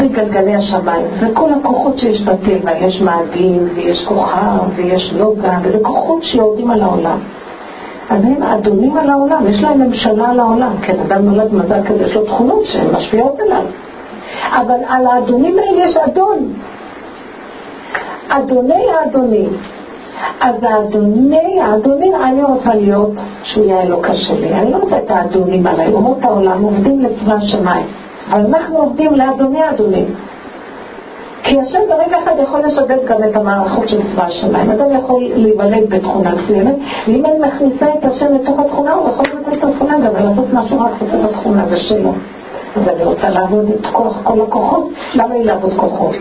זה גלגלי השמיים, זה כל הכוחות שיש בטבע, יש מאדים ויש כוכב ויש נוגה, וזה כוחות שיורדים על העולם. אז הם אדונים על העולם, יש להם ממשלה על העולם, כן, אדם נולד מזל כזה, יש לו תכונות שהן משפיעות עליו, אבל על האדונים האלה יש אדון, אדוני האדונים. אז האדוני, האדוני, אני רוצה להיות שהוא יהיה אלוקה שלי, אני לא רוצה את האדונים עליי. אומות העולם עובדים לצבא השמיים, אבל אנחנו עובדים לאדוני האדונים, כי השם ברגע אחד יכול לשבט גם את המערכות של צבא השמיים. אדם יכול להיוולד בתכונה מסוימת, ואם אני מכניסה את השם לתוך התכונה, הוא יכול לתת את התכונה גם ולעשות משהו רק לתת את התכונה, זה שלו. אז אני רוצה לעבוד את כוח, כל הכוחות. למה היא לעבוד כוחות?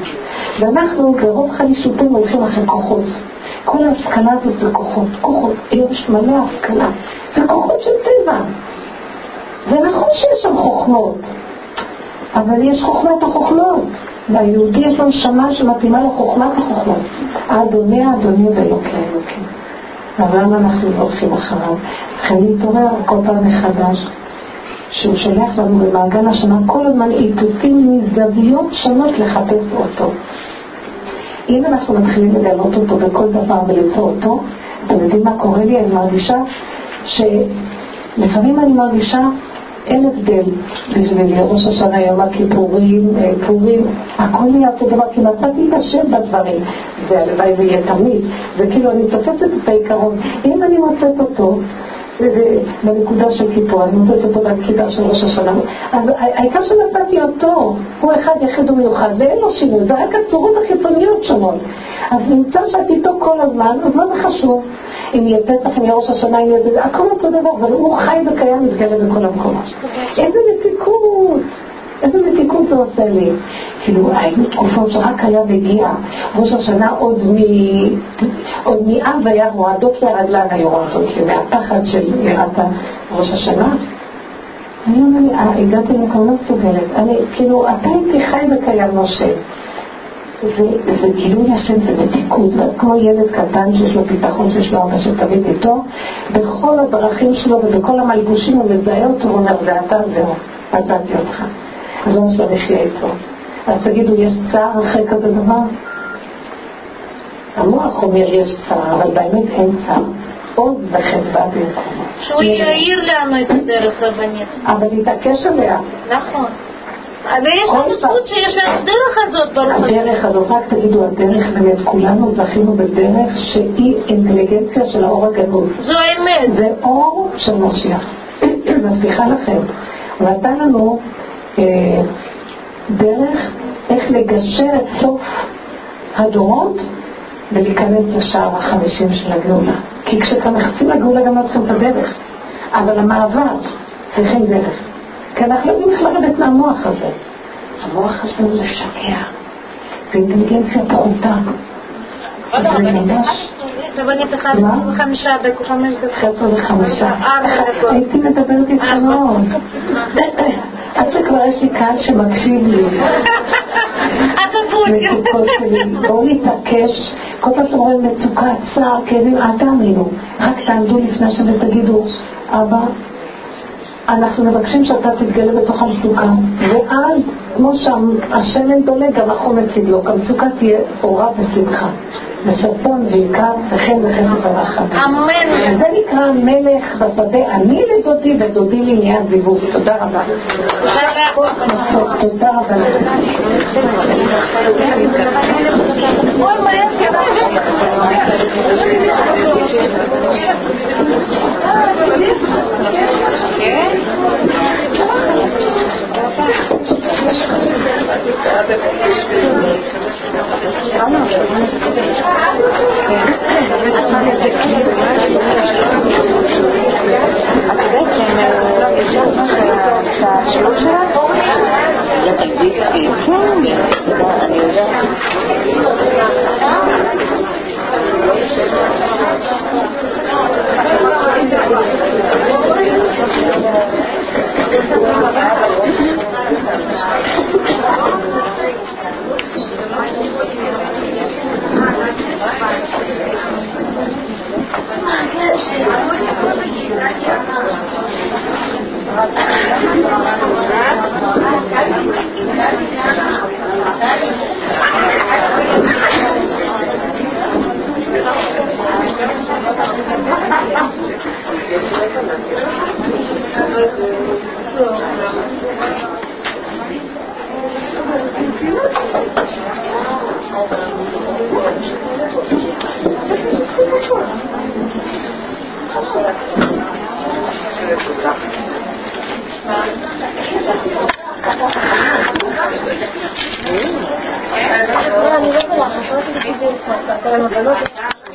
ואנחנו ברוב חלישותים הולכים אחרי כוחות. כל ההשכלה הזאת זה כוחות, כוחות, יש מלא ההשכלה, זה כוחות של טבע. זה נכון שיש שם חוכמות, אבל יש חוכמת החוכמות, והיהודי יש לו שמה שמתאימה לחוכמת החוכמות. האדוני האדוני ואלוקי אלוקים. אבל למה אנחנו הולכים אחריו? חייבים תורר כל פעם מחדש, שהוא שולח לנו במעגל השנה כל הזמן איתותים מזוויות שונות לחפש אותו. אם אנחנו מתחילים לגלות אותו בכל דבר ולמצוא אותו, אתם יודעים מה קורה לי? אני מרגישה שלפעמים אני מרגישה אין הבדל בשבילי, ראש השנה, יום הכיפורים, פורים, הכל יהיה אותו דבר, כי מצאתי את השם בדברים, והלוואי ויהיה תמיד, וכאילו אני תופסת את העיקרון. אם אני מוצאת אותו בנקודה של כיפור, אני מוצאת אותו בנקודה של ראש השנה, אז העיקר שמצאתי אותו, הוא אחד יחיד ומיוחד, ואין לו שינוי, זה רק הצורות החיצוניות שונות. אז נמצא שאת איתו כל הזמן, אז מה זה חשוב? אם יהיה פסח, אם יהיה ראש השנה, אם יהיה זה, הכל אותו דבר, אבל הוא חי וקיים, מתגלה בכל המקומות. איזה מתיקות! איזה מתיקות זה עושה לי? כאילו, היינו תקופות שרק היה והגיע, ראש השנה עוד מאב היה מועדות להרגלן היורדות, מהפחד של ירדת ראש השנה. אני הגעתי למקום לא סוגלת, אני, כאילו, אתה הייתי חי וקיים משה. זה גילוי השם, זה מתיקות, כמו ילד קטן שיש לו פיתחון, שיש לו אבא שתביא איתו בכל הדרכים שלו ובכל המלגושים, הוא מזהה אותו, הוא אומר זה אתה, זהו, נתתי אותך, אז לא משהו נחיה איתו. אז תגידו, יש צער אחרי כזה דבר? המוח אומר יש צער, אבל באמת אין צער. עוז וחסד במקומו. שהוא יאיר לנו את הדרך רבנית. אבל להתעקש עליה. נכון. ויש זכות שיש לך דרך הזאת ברוך השם. הדרך הזאת, רק תגידו, הדרך באמת, כולנו זכינו בדרך שהיא אינטליגנציה של האור הגנוז. זו האמת. זה אור של משיח. מספיחה לכם. נתן לנו אה, דרך איך לגשר את סוף הדורות ולהיכנס לשער החמישים של הגאולה. כי כשאתם מחפשים לגאולה גם אתכם את הדרך. אבל המעבר צריכים דרך. כי אנחנו יודעים איך לרדת מהמוח הזה. המוח הזה הוא לשקע. זה אינטליגנציה פחותה. זה ממש... רבנית אחת וחמישה דקות, חמש דקות. חמישה. הייתי מדברת איתך מאוד. עד שכבר יש לי קהל שמקשיב לי. אז הפודים. בואו נתעקש. כל פעם שאומרים מצוקה, צער, כאבים, אדמינו. רק תעמדו לפני שם ותגידו, אבא, אנחנו מבקשים שאתה תתגלה בתוך המצוקה, ואז כמו שהשמן דולג גם החומץ ידלוק, המצוקה תהיה אורה ושמחה ושרצון ועיקר וכן וכן וברכה. אמן. זה נקרא מלך בשדה, אני לדודי ודודי לי נהיה זיווג. תודה רבה. תודה רבה. Gracias.